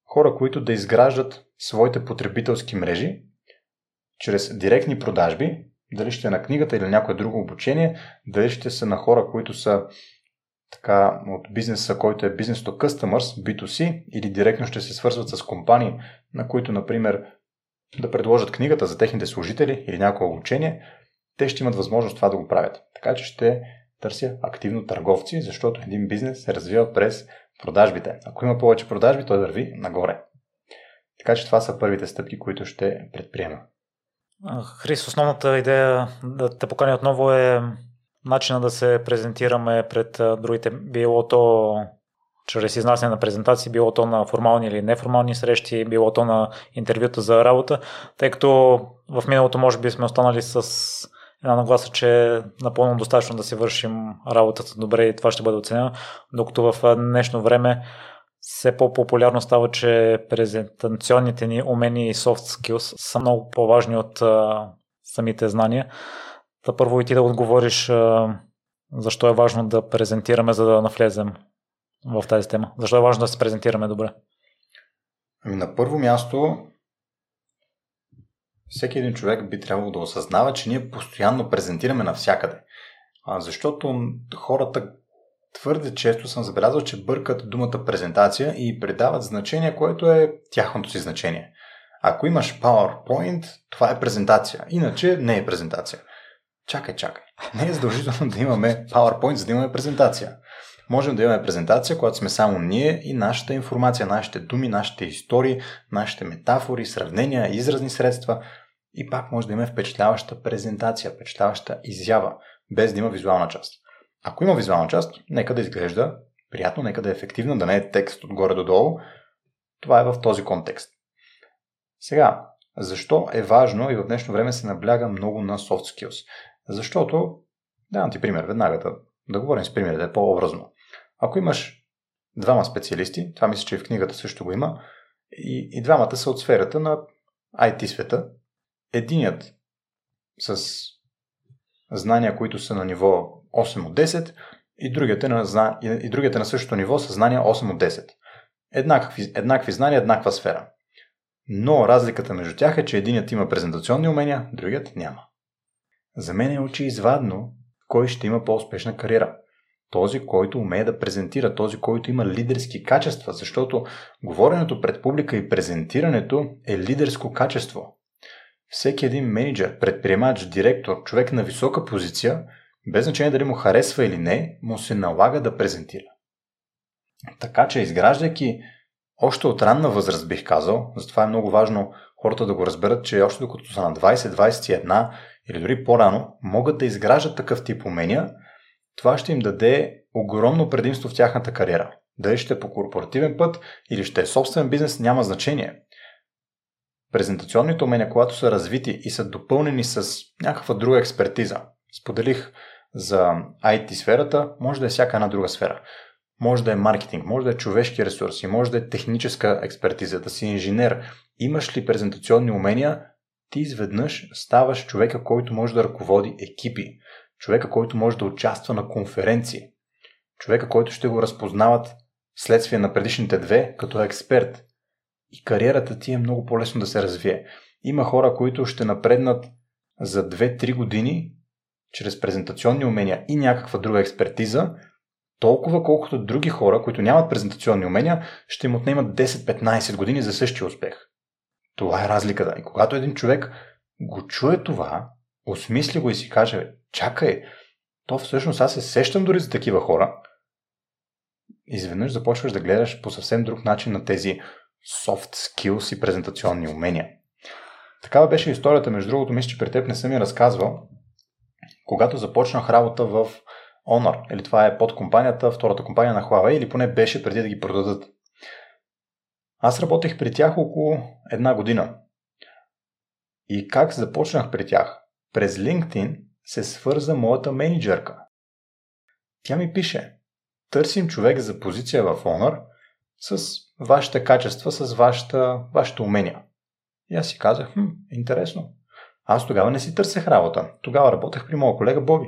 Хора, които да изграждат своите потребителски мрежи чрез директни продажби, дали ще е на книгата или някое друго обучение, дали ще са на хора, които са така от бизнеса, който е бизнес to customers, B2C, или директно ще се свързват с компании, на които, например, да предложат книгата за техните служители или някое обучение, те ще имат възможност това да го правят. Така че ще търся активно търговци, защото един бизнес се развива през продажбите. Ако има повече продажби, той върви нагоре. Така че това са първите стъпки, които ще предприема. Хрис, основната идея да те поканя отново е начина да се презентираме пред другите. Било то чрез изнасяне на презентации, било то на формални или неформални срещи, било то на интервюта за работа, тъй като в миналото може би сме останали с една нагласа, че е напълно достатъчно да си вършим работата добре и това ще бъде оценено, докато в днешно време все по-популярно става, че презентационните ни умения и soft skills са много по-важни от самите знания. Та първо и ти да отговориш защо е важно да презентираме, за да навлезем в тази тема. Защо е важно да се презентираме добре? Ами на първо място всеки един човек би трябвало да осъзнава, че ние постоянно презентираме навсякъде. Защото хората твърде често съм забелязал, че бъркат думата презентация и придават значение, което е тяхното си значение. Ако имаш PowerPoint, това е презентация. Иначе не е презентация. Чакай. Не е задължително да имаме PowerPoint, за да имаме презентация. Можем да имаме презентация, когато сме само ние и нашата информация, нашите думи, нашите истории, нашите метафори, сравнения, изразни средства. И пак може да имаме впечатляваща презентация, впечатляваща изява, без да има визуална част. Ако има визуална част, нека да изглежда приятно, нека да е ефективно, да не е текст отгоре до долу. Това е в този контекст. Сега, защо е важно и в днешно време се набляга много на soft skills? Защото, давам ти пример, веднага да говорим с пример, да е по-образно. Ако имаш двама специалисти, това мисля, че и в книгата също го има, и двамата са от сферата на IT света, единият с знания, които са на ниво 8 от 10 и другият е на същото ниво със знания 8 от 10. Еднакви знания, еднаква сфера. Но разликата между тях е, че единият има презентационни умения, другият няма. За мен е очеизвадно кой ще има по-успешна кариера. Този, който умее да презентира, този, който има лидерски качества, защото говоренето пред публика и презентирането е лидерско качество. Всеки един менеджер, предприемач, директор, човек на висока позиция, без значение дали му харесва или не, му се налага да презентира. Така че, изграждайки още от ранна възраст, бих казал, затова е много важно хората да го разберат, че още докато са на 20, 21 или дори по-рано, могат да изграждат такъв тип умения, това ще им даде огромно предимство в тяхната кариера. Дали ще е по корпоративен път или ще е собствен бизнес, няма значение. Презентационните умения, когато са развити и са допълнени с някаква друга експертиза, споделих за IT сферата, може да е всяка една друга сфера. Може да е маркетинг, може да е човешки ресурси, може да е техническа експертиза, да си инженер. Имаш ли презентационни умения, ти изведнъж ставаш човека, който може да ръководи екипи, човека, който може да участва на конференции, човека, който ще го разпознават следствие на предишните две като експерт. И кариерата ти е много по-лесно да се развие. Има хора, които ще напреднат за 2-3 години, чрез презентационни умения и някаква друга експертиза, толкова колкото други хора, които нямат презентационни умения, ще им отнемат 10-15 години за същия успех. Това е разликата. И когато един човек го чуе това, осмисли го и си каже, чакай, то всъщност аз се сещам дори за такива хора, изведнъж започваш да гледаш по съвсем друг начин на тези soft skills и презентационни умения. Такава беше историята, между другото, мисля, че при теб не съм я разказвал. Когато започнах работа в Honor, или това е подкомпанията, втората компания на Huawei, или поне беше преди да ги продадат. Аз работех при тях около една година. И как започнах при тях? През LinkedIn се свърза моята менеджерка. Тя ми пише: търсим човек за позиция в Honor с вашите качества, с вашите умения. И аз си казах, интересно. Аз тогава не си търсех работа. Тогава работех при моя колега Боби.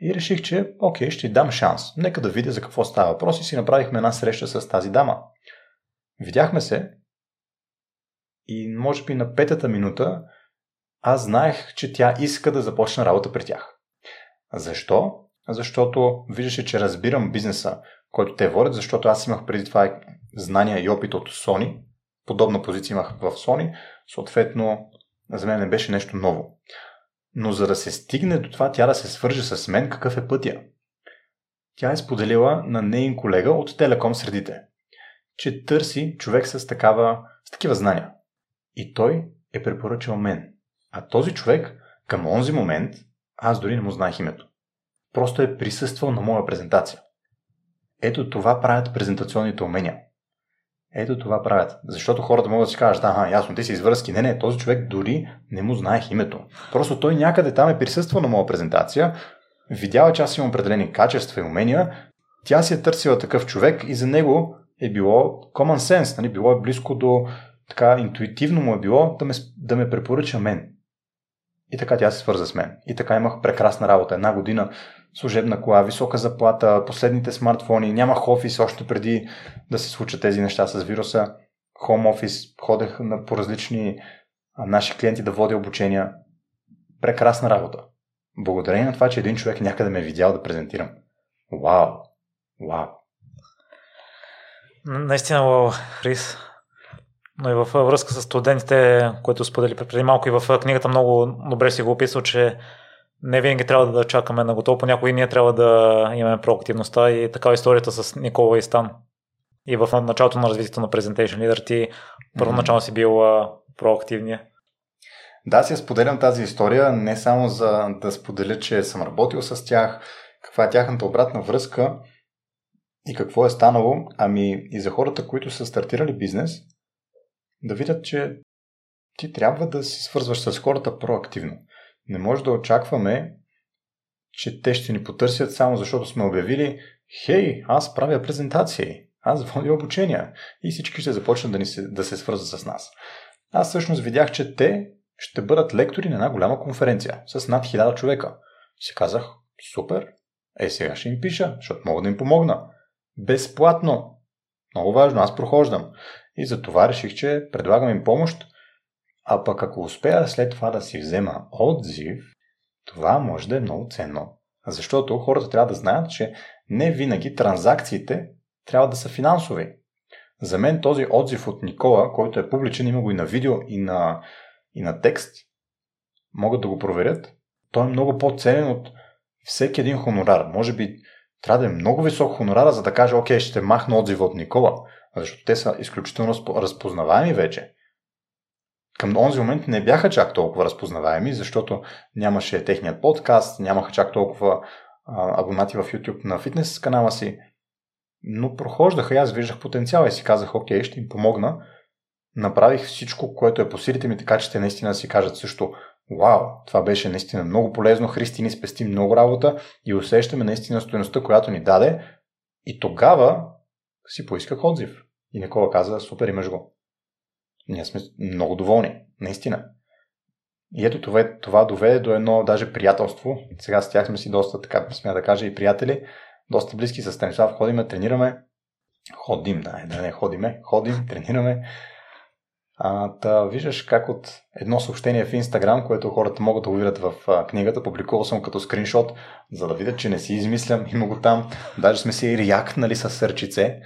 И реших, че окей, ще й дам шанс. Нека да видя за какво става въпрос и си направихме една среща с тази дама. Видяхме се и може би на петата минута аз знаех, че тя иска да започне работа при тях. Защо? Защото виждаше, че разбирам бизнеса, който те водят, защото аз имах преди това знания и опит от Sony. Подобна позиция имах в Sony. Съответно, за мен не беше нещо ново. Но за да се стигне до това, тя да се свърже с мен, какъв е пътя? Тя е споделила на нейн колега от Телеком средите, че търси човек с такива знания. И той е препоръчал мен. А този човек, към онзи момент, аз дори не му знаех името. Просто е присъствал на моя презентация. Ето това правят презентационните умения. Ето това правят. Защото хората могат да си кажат, ясно, те си извръзки. Не, този човек дори не му знаех името. Просто той някъде там е присъствал на моя презентация, видяла, че аз имам определени качества и умения, тя си е търсила такъв човек и за него е било common sense, нали? Било е близко до, така интуитивно му е било да ме препоръча мен. И така тя се свърза с мен. И така имах прекрасна работа. Една година, служебна кола, висока заплата, последните смартфони, нямах офис още преди да се случат тези неща с вируса. Home office, ходех по различни наши клиенти да водя обучения. Прекрасна работа. Благодарение на това, че един човек някъде ме е видял да презентирам. Вау! Наистина, вау, Крис. Но и във връзка с студентите, които сподели преди малко и в книгата много добре си го описал, че не винаги трябва да чакаме на готово, понякога и ние трябва да имаме проактивността и такава историята с Никола и Стан. И в началото на развитието на Presentation Leader ти първоначално си бил проактивния. Да, си споделям тази история, не само за да споделя, че съм работил с тях, каква е тяхната обратна връзка и какво е станало, ами и за хората, които са стартирали бизнес, да видят, че ти трябва да се свързваш с хората проактивно. Не може да очакваме, че те ще ни потърсят само защото сме обявили: хей, аз правя презентации, аз водя обучения и всички ще започнат да се свързват с нас. Аз всъщност видях, че те ще бъдат лектори на една голяма конференция с над 1000 човека. Си казах, супер, сега ще им пиша, защото мога да им помогна. Безплатно. Много важно, аз прохождам. И за това реших, че предлагам им помощ, а пък ако успея след това да си взема отзив, това може да е много ценно. Защото хората трябва да знаят, че не винаги транзакциите трябва да са финансови. За мен този отзив от Никола, който е публичен, има го и на видео, и на текст, могат да го проверят. Той е много по-ценен от всеки един хонорар. Може би трябва да е много висок хонорара, за да каже, окей, ще махна отзива от Никола, защото те са изключително разпознаваеми вече. Към онзи момент не бяха чак толкова разпознаваеми, защото нямаше техният подкаст, нямаха чак толкова абонати в YouTube на фитнес канала си, но прохождаха и аз виждах потенциала и си казах, окей, ще им помогна. Направих всичко, което е по силите ми, така че те наистина си кажат също, вау, това беше наистина много полезно, Христи ни спести много работа и усещаме наистина стойността, която ни даде. И тогава си поисках отзив. И Никола каза, супер, имаш го. Ние сме много доволни, наистина. И ето това доведе до едно даже приятелство. Сега с тях сме си доста, така смея да кажа, и приятели, доста близки с Станислав. Ходим, тренираме. Ходим, тренираме. Та виждаш как от едно съобщение в Инстаграм, което хората могат да го видят в книгата, публикувал съм като скриншот, за да видят, че не си измислям, има го там. Даже сме си реактнали с сърчице.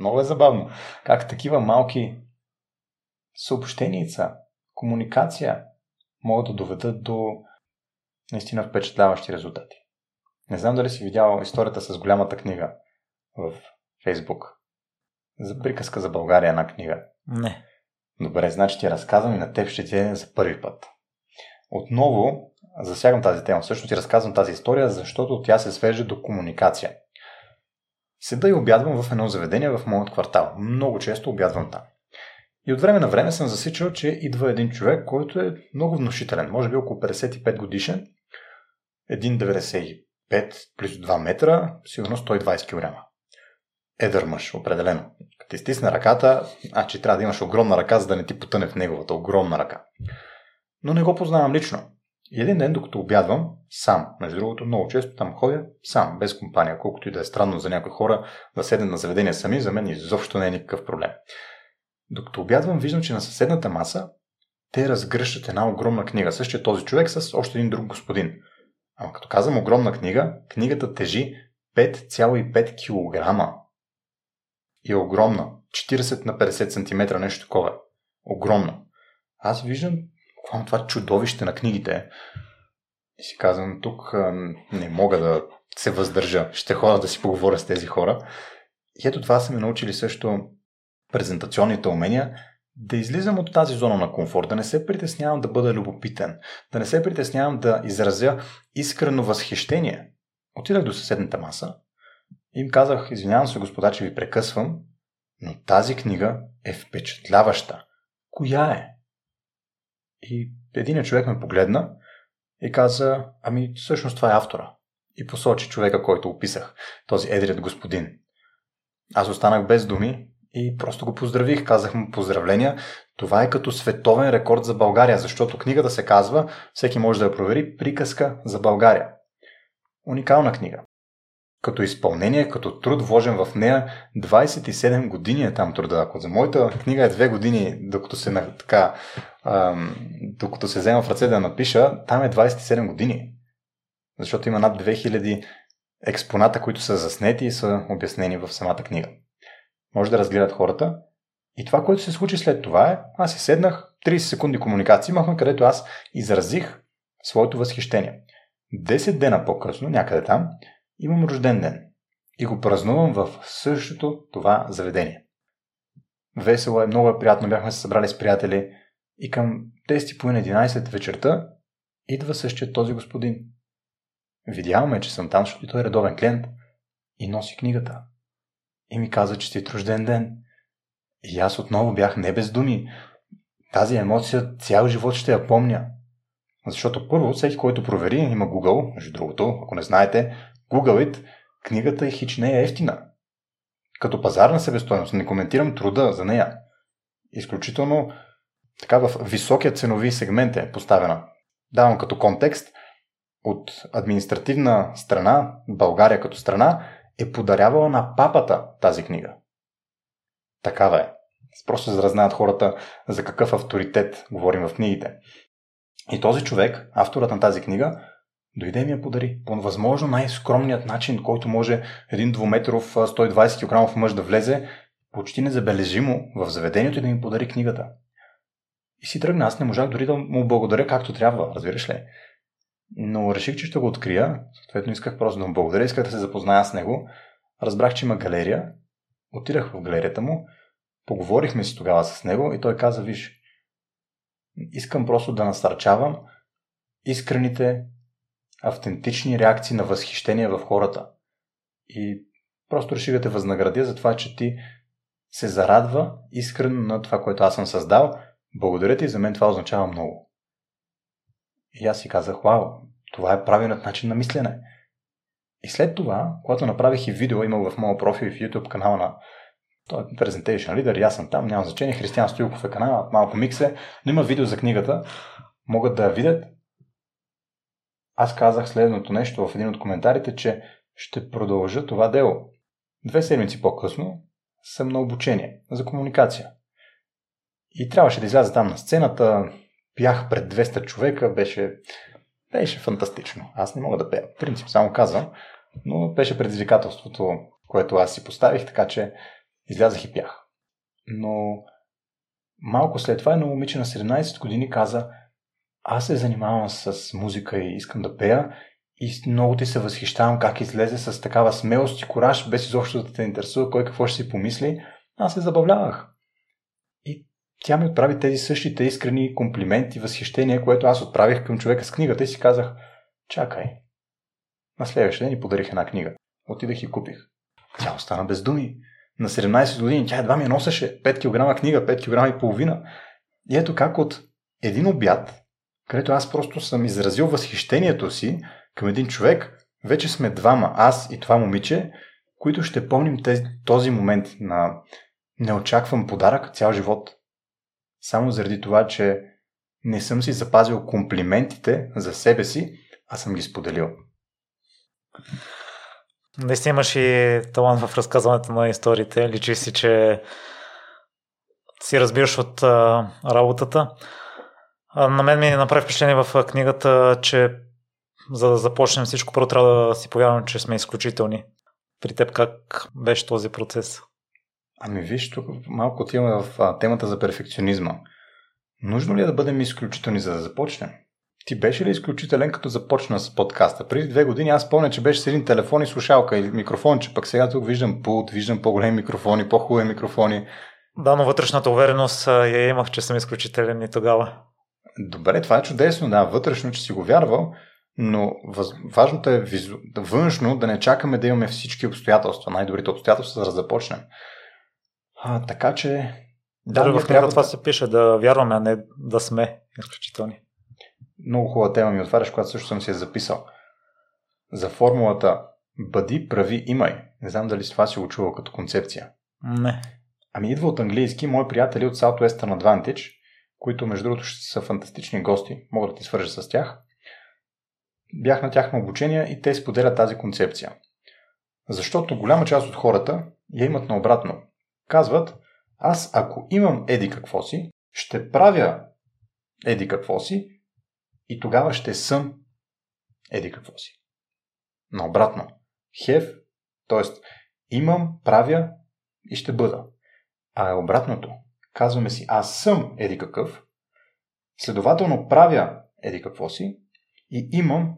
Много е забавно. Как такива малки съобщеница, комуникация могат да доведат до наистина впечатляващи резултати. Не знам дали си видял историята с голямата книга в Фейсбук. За приказка за България една книга. Не. Добре, значи ти я разказвам и на теб ще ти е за първи път. Отново засягам тази тема. Всъщност ти разказвам тази история, защото тя се свежда до комуникация. Седа и обядвам в едно заведение в моят квартал. Много често обядвам там. И от време на време съм засичал, че идва един човек, който е много внушителен. Може би около 55 годишен, 1,95, близо 2 метра, сигурно 120 кг. Едър мъж, определено. Като ти стисне ръката, че трябва да имаш огромна ръка, за да не ти потъне в неговата огромна ръка. Но не го познавам лично. И един ден, докато обядвам, сам, между другото, много често там ходя сам, без компания, колкото и да е странно за някои хора да седнат на заведение сами, за мен изобщо не е никакъв проблем. Докато обядвам, виждам, че на съседната маса те разгръщат една огромна книга. Същия този човек с още един друг господин. Ама като казвам огромна книга, книгата тежи 5,5 кг. И е огромна. 40 на 50 см, нещо такова. Огромна. Аз виждам какво това чудовище на книгите. И си казвам, тук не мога да се въздържа. Ще ходя да си поговоря с тези хора. И ето това са ме научили също презентационните умения. Да излизам от тази зона на комфорт. Да не се притеснявам да бъда любопитен. Да не се притеснявам да изразя искрено възхищение. Отидах до съседната маса. Им казах, извинявам се, господа, че ви прекъсвам, но тази книга е впечатляваща. Коя е? И един човек ме погледна и каза, всъщност това е автора. И посочи човека, който описах, този едрият господин. Аз останах без думи и просто го поздравих, казах му поздравления. Това е като световен рекорд за България, защото книгата се казва, всеки може да я провери, приказка за България. Уникална книга. Като изпълнение, като труд вложен в нея, 27 години е там труда. Ако за моята книга е 2 години, докато се взема в ръце да напиша, там е 27 години. Защото има над 2000 експоната, които са заснети и са обяснени в самата книга. Може да разгледат хората. И това, което се случи след това е, аз си седнах, 30 секунди комуникации имахме, където аз изразих своето възхищение. 10 дена по-късно, някъде там, имам рожден ден и го празнувам в същото това заведение. Весело е, много е приятно, бяхме се събрали с приятели и към 10:30-11 вечерта идва същия този господин. Видяваме, че съм там, защото той е редовен клиент и носи книгата. И ми каза, че си рожден ден. И аз отново бях не без думи. Тази емоция цял живот ще я помня. Защото първо, всеки, който провери, има Google, между другото, ако не знаете, Google it, книгата хич не е евтина. Като пазарна себестойност, не коментирам труда за нея. Изключително така в високия ценови сегмент е поставена. Давам като контекст, от административна страна, България като страна, е подарявала на папата тази книга. Такава е. Просто за да знаят хората за какъв авторитет говорим в книгите. И този човек, авторът на тази книга, дойде и ми я подари. По възможно най-скромният начин, който може един двуметров 120 кг мъж да влезе почти незабележимо в заведението и да ми подари книгата. И си тръгна. Аз не можах дори да му благодаря както трябва, разбираш ли. Но реших, че ще го открия. Съответно исках просто да му благодаря. Исках да се запозная с него. Разбрах, че има галерия. Отидах в галерията му. Поговорихме си тогава с него и той каза, виж, искам просто да насърчавам искрените, автентични реакции на възхищение в хората. И просто реших да те възнаградя за това, че ти се зарадва искрено на това, което аз съм създал. Благодаря ти, за мен това означава много. И аз си казах, вау, това е правилният начин на мислене. И след това, когато направих и видео, имал в моя профил и в YouTube канала на Presentation Leader, и аз съм там, няма значение, Християн Стоилков е канала, малко миксе, но има видео за книгата, могат да я видят. Аз казах следното нещо в един от коментарите, че ще продължа това дело. 2 седмици по-късно съм на обучение за комуникация. И трябваше да изляза там на сцената, пях пред 200 човека, беше фантастично. Аз не мога да пея, в принцип, само казвам, но беше предизвикателството, което аз си поставих, така че излязах и пях. Но малко след това едно момиче на 17 години каза: аз се занимавам с музика и искам да пея и много ти се възхищавам как излезе с такава смелост и кураж, без изобщо да те интересува кой какво ще си помисли. Аз се забавлявах. И тя ми отправи тези същите искрени комплименти, възхищения, което аз отправих към човека с книгата и си казах: чакай. На следващия ден и подарих една книга. Отидах и купих. Тя остана без думи. На 17 години тя едва ми носеше 5 кг книга, 5,5 кг. И ето как от един обяд, където аз просто съм изразил възхищението си към един човек, вече сме двама, аз и това момиче, които ще помним този момент на неочакван подарък цял живот. Само заради това, че не съм си запазил комплиментите за себе си, а съм ги споделил. Наистина имаш и талант в разказването на историите. Личи си, че си разбираш от работата. На мен ми направи впечатление в книгата, че за да започнем всичко, първо трябва да си повярвам, че сме изключителни. При теб как беше този процес? Ами виж, тук малко отиваме в темата за перфекционизма. Нужно ли е да бъдем изключителни, за да започнем? Ти беше ли изключителен, като започна с подкаста? Преди 2 години аз помня, че беше с един телефон и слушалка или микрофон, че пък сега тук виждам пулт, виждам по-големи микрофони, по-хубави микрофони. Да, но вътрешната увереност я имах, че съм изключителен и тогава. Добре, това е чудесно, да, вътрешно, че си го вярвал, но важното е външно да не чакаме да имаме всички обстоятелства, най-добрите обстоятелства, за да започнем. Така че... Да, в книга това се пише, да вярваме, а не да сме изключителни. Много хубава тема ми отваряш, когато също съм си я записал. За формулата бъди, прави, имай. Не знам дали с това си го чувал като концепция. Не. Ами идва от английски, мои приятели от South Western Advantage, които между другото ще са фантастични гости, мога да ти свържа с тях. Бях на тяхно обучение и те споделят тази концепция. Защото голяма част от хората я имат наобратно. Казват: аз ако имам еди какво си, ще правя еди какво си и тогава ще съм еди какво си. Наобратно. Have, т.е. имам, правя и ще бъда. А е обратното. Казваме си: аз съм еди какъв, следователно правя еди какво си и имам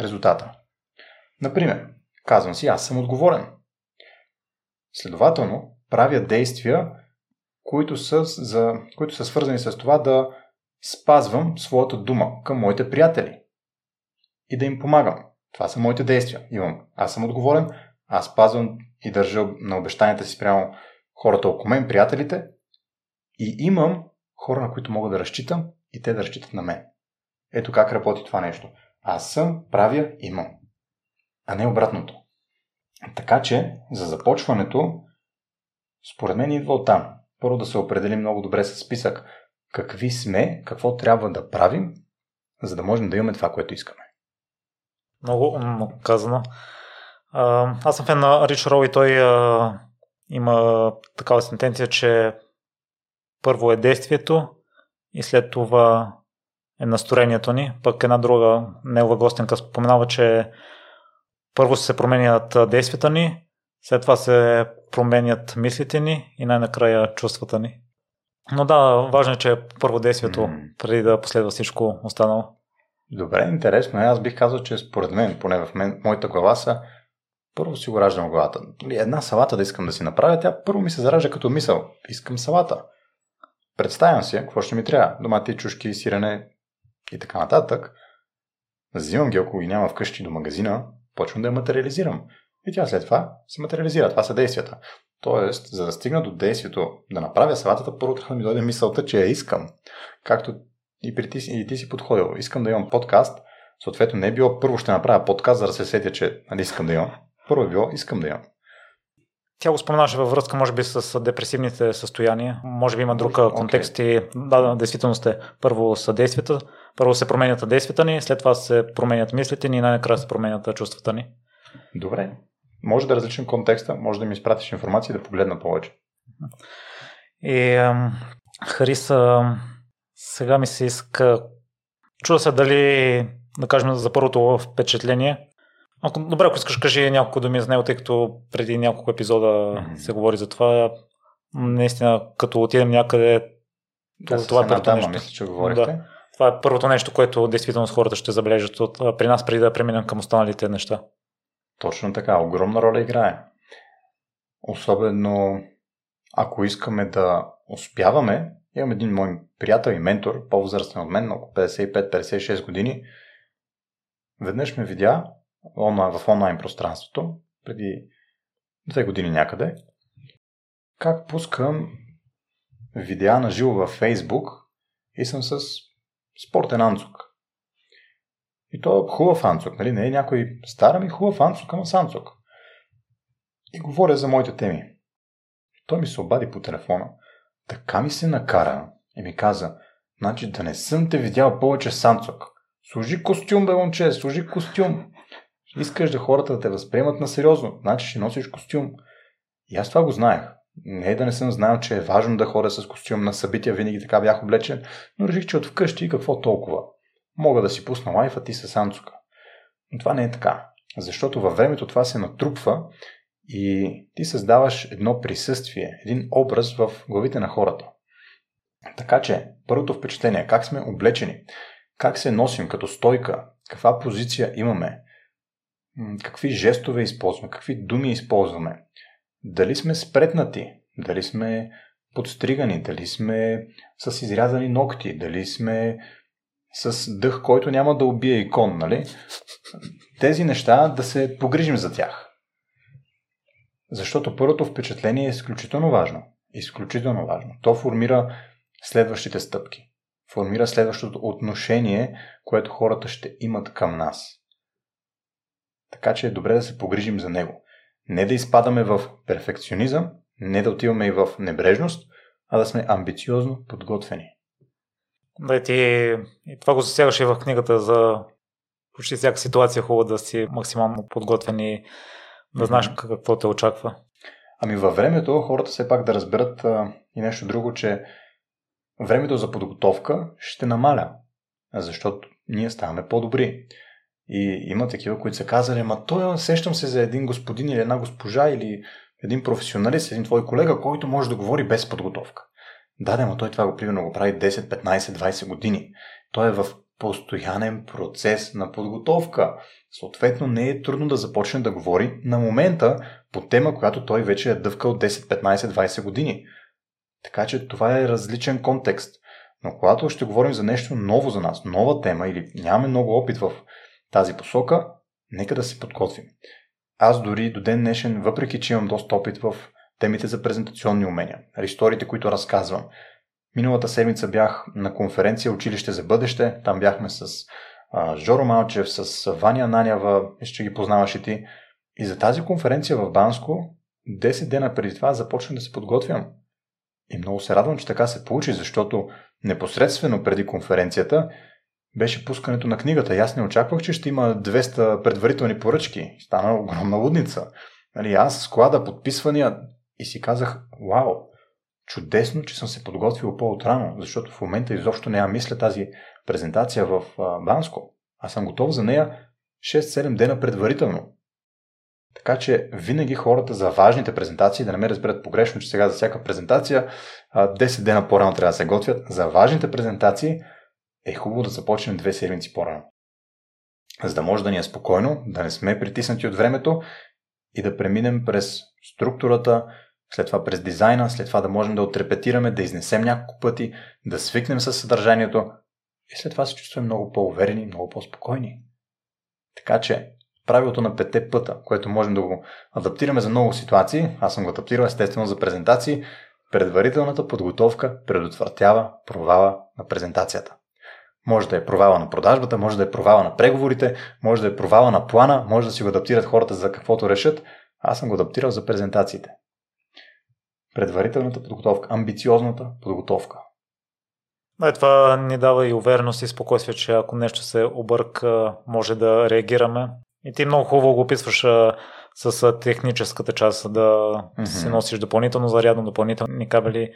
резултата. Например, казвам си: аз съм отговорен. Следователно, правя действия, които са свързани с това да спазвам своята дума към моите приятели и да им помагам. Това са моите действия. Аз съм отговорен, аз спазвам и държа на обещанията си спрямо хората около мен, приятелите, и имам хора, на които мога да разчитам и те да разчитат на мен. Ето как работи това нещо. Аз съм, правя, имам. А не обратното. Така че за започването според мен идва оттам. Първо да се определим много добре с списък какви сме, какво трябва да правим, за да можем да имаме това, което искаме. Много казано. Аз съм фен на Рич Рол и той има такава сентенция, че първо е действието и след това е настроението ни. Пък една друга негова гостенка споменава, че първо се променят действията ни, след това се променят мислите ни и най-накрая чувствата ни. Но да, важно е, че е първо действието, преди да последва всичко останало. Добре, интересно. Аз бих казал, че според мен, поне в моята глава са, първо си го раждам в главата. Една салата да искам да си направя, тя първо ми се заражда като мисъл. Искам салата. Представям си какво ще ми трябва. Домати, чушки, сирене и така нататък. Взимам ги, ако ги няма вкъщи, до магазина, почвам да я материализирам. И тя след това се материализира. Това са действията. Тоест, за да стигна до действието да направя салатата, първо трябва да ми дойде мисълта, че я искам. Както и ти си подходил. Искам да имам подкаст. Съответно, не е било първо ще направя подкаст, за да се сетя, че не искам да имам. Първо е било искам да имам. Тя го споменаваше във връзка, може би, с депресивните състояния. Може би има друг контекст и да, действително сте. Първо са действията, първо се променят действията ни, след това се променят мислите ни и най-накрая се променят чувствата ни. Добре. Може да различим контекста, може да ми изпратиш информация и да погледна повече. И хареса. Сега ми се иска... Чуда се дали, да кажем, за първото впечатление. Добре, ако искаш, кажи няколко думи за него, тъй като преди няколко епизода се говори за това. Наистина, като отидем някъде... Това е първото нещо. Мисля, че говорите. Да. Това е първото нещо, което действително с хората ще забележат при нас, преди да преминем към останалите неща. Точно така. Огромна роля играе. Особено ако искаме да успяваме, имам един мой приятел и ментор, по-възрастен от мен, около 55-56 години. Веднъж ме видя в онлайн пространството, преди 2 години някъде, как пускам видеа на живо във Фейсбук и съм с спортен анцук. И то е хубав анцук, нали? Не е някой стар, ами хубав анцук, ама с анцук. И говоря за моите теми. И той ми се обади по телефона. Така ми се накара и ми каза, значи да не съм те видял повече с анцук. Служи костюм, бе, момче, служи костюм. Искаш да хората да те възприемат на сериозно, значи ще носиш костюм. И аз това го знаех. Не е да не съм знаел, че е важно да ходя с костюм на събития, винаги така бях облечен, но реших, че от вкъщи какво толкова. Мога да си пусна лайфа ти с анцука. Но това не е така, защото във времето това се натрупва и ти създаваш едно присъствие, един образ в главите на хората. Така че, първото впечатление, как сме облечени, как се носим като стойка, каква позиция имаме, какви жестове използваме, какви думи използваме, дали сме спретнати, дали сме подстригани, дали сме с изрязани ногти, дали сме с дъх, който няма да убие икон, нали? Тези неща да се погрижим за тях. Защото първото впечатление е изключително важно. Изключително важно. То формира следващите стъпки. Формира следващото отношение, което хората ще имат към нас. Така че е добре да се погрижим за него. Не да изпадаме в перфекционизъм, не да отиваме и в небрежност, а да сме амбициозно подготвени. Да, и това го засягаше в книгата за почти всяка ситуация, хубаво да си максимално подготвени, да знаеш какво те очаква. Ами във времето хората все пак да разберат и нещо друго, че времето за подготовка ще намаля, защото ние ставаме по-добри. И има такива, които са казали, ама той, сещам се за един господин или една госпожа или един професионалист, един твой колега, който може да говори без подготовка. Да, но той това го примерно го прави 10, 15, 20 години. Той е в постоянен процес на подготовка. Съответно не е трудно да започне да говори на момента по тема, която той вече е дъвкал 10, 15, 20 години. Така че това е различен контекст. Но когато ще говорим за нещо ново за нас, нова тема или нямаме много опит в тази посока, нека да се подготвим. Аз дори до ден днешен, въпреки че имам доста опит в темите за презентационни умения, историите, които разказвам. Миналата седмица бях на конференция Училище за бъдеще, там бяхме с Зжоро Малчев, с Ваня Нанява, ще ги познаваш и ти. И за тази конференция в Банско, 10 дена преди това започна да се подготвям. И много се радвам, че така се получи, защото непосредствено преди конференцията беше пускането на книгата. И аз не очаквах, че ще има 200 предварителни поръчки. Стана огромна лудница. Нали, аз склада, подписвания и си казах, вау, чудесно, че съм се подготвил по-отрано, защото в момента изобщо не я мисля тази презентация в Банско. Аз съм готов за нея 6-7 дена предварително. Така че винаги хората за важните презентации, да не ме разберат погрешно, че сега за всяка презентация 10 дена по-рано трябва да се готвят. За важните презентации е хубаво да започнем 2 седмици по-рано. За да може да ни е спокойно, да не сме притиснати от времето и да преминем през структурата, след това през дизайна, след това да можем да отрепетираме, да изнесем няколко пъти, да свикнем със съдържанието и след това се чувстваме много по-уверени, много по-спокойни. Така че правилото на 5 пъта, което можем да го адаптираме за много ситуации, аз съм го адаптирал естествено за презентации, предварителната подготовка предотвратява провала на презентацията. Може да е провала на продажбата, може да е провала на преговорите, може да е провала на плана, може да си го адаптират хората за каквото решат. Аз съм го адаптирал за презентациите. Предварителната подготовка, амбициозната подготовка. Да, това ни дава и увереност и спокойствие, че ако нещо се обърка, може да реагираме. И ти много хубаво го описваш с техническата част, да си носиш допълнително зарядно, допълнителни кабели,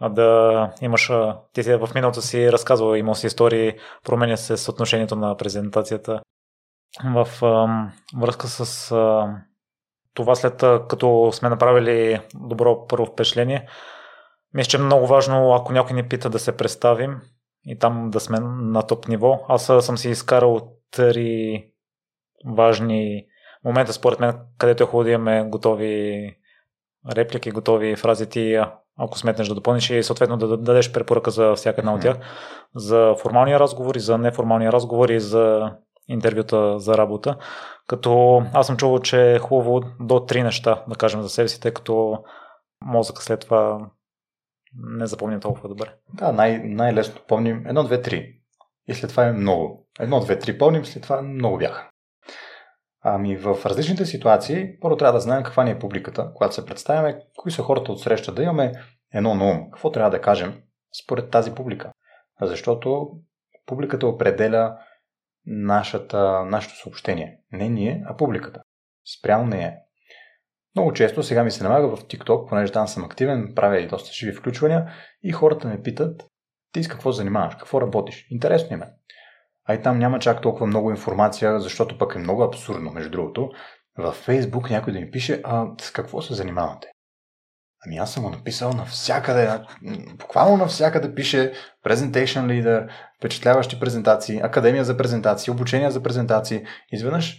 да имаш... Ти си в миналото си разказвал, имал си истории, променя се съотношението на презентацията. В връзка с това, след като сме направили добро първо впечатление, мисля, че е много важно, ако някой ни пита, да се представим и там да сме на топ ниво. Аз съм си изкарал 3 важни момента, според мен, където е хубаво да имаме готови реплики, готови фрази, ти, ако сметнеш да допълниш и съответно да дадеш препоръка за всяка една от тях, за формалния разговор и за неформалния разговор и за интервюта за работа. Като аз съм чувал, че е хубаво до 3 неща да кажем за себе си, тъй като мозъка след това не запомня толкова добре. Да, най-лесно помним 1, 2, 3 и след това е много. 1, 2, 3 помним, след това много бяха. Ами в различните ситуации, първо трябва да знаем каква ни е публиката, когато се представяме, кои са хората от среща, да имаме едно на ум. Какво трябва да кажем според тази публика? Защото публиката определя нашето съобщение. Не ние, а публиката. Спрямо нея. Много често сега ми се намага в TikTok, понеже там съм активен, правя и доста живи включвания и хората ме питат: ти с какво занимаваш, какво работиш? Интересно им е. А и там няма чак толкова много информация, защото пък е много абсурдно, между другото. Във Facebook някой да ми пише: с какво се занимавате? Ами аз съм го написал навсякъде, буквално навсякъде пише Presentation Leader, впечатляващи презентации, академия за презентации, обучение за презентации. Изведнъж,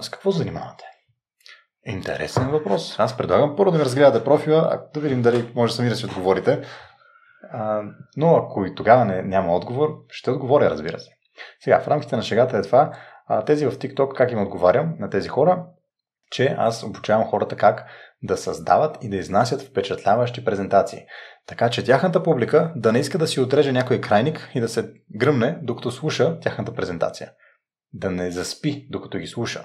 с какво се занимавате? Интересен въпрос. Аз предлагам първо да ми разгледате профила, да видим дали може сами да си отговорите. Но ако и тогава няма отговор, ще отговоря, разбира се. Сега, в рамките на шегата е това, тези в TikTok, как им отговарям на тези хора, че аз обучавам хората как да създават и да изнасят впечатляващи презентации. Така че тяхната публика да не иска да си отреже някой крайник и да се гръмне, докато слуша тяхната презентация. Да не заспи, докато ги слуша.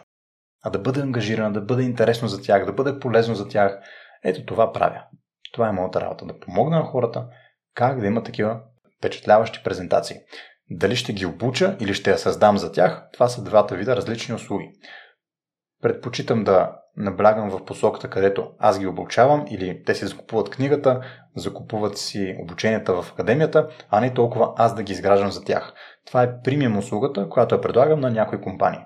А да бъде ангажирана, да бъде интересно за тях, да бъде полезно за тях. Ето това правя. Това е моята работа. Да помогна на хората как да имат такива впечатляващи презентации. Дали ще ги обуча или ще я създам за тях, това са двата вида различни услуги. Предпочитам да наблягам в посоката, където аз ги обучавам или те си закупуват книгата, закупуват си обученията в академията, а не толкова аз да ги изграждам за тях. Това е премиум услугата, която я предлагам на някои компании.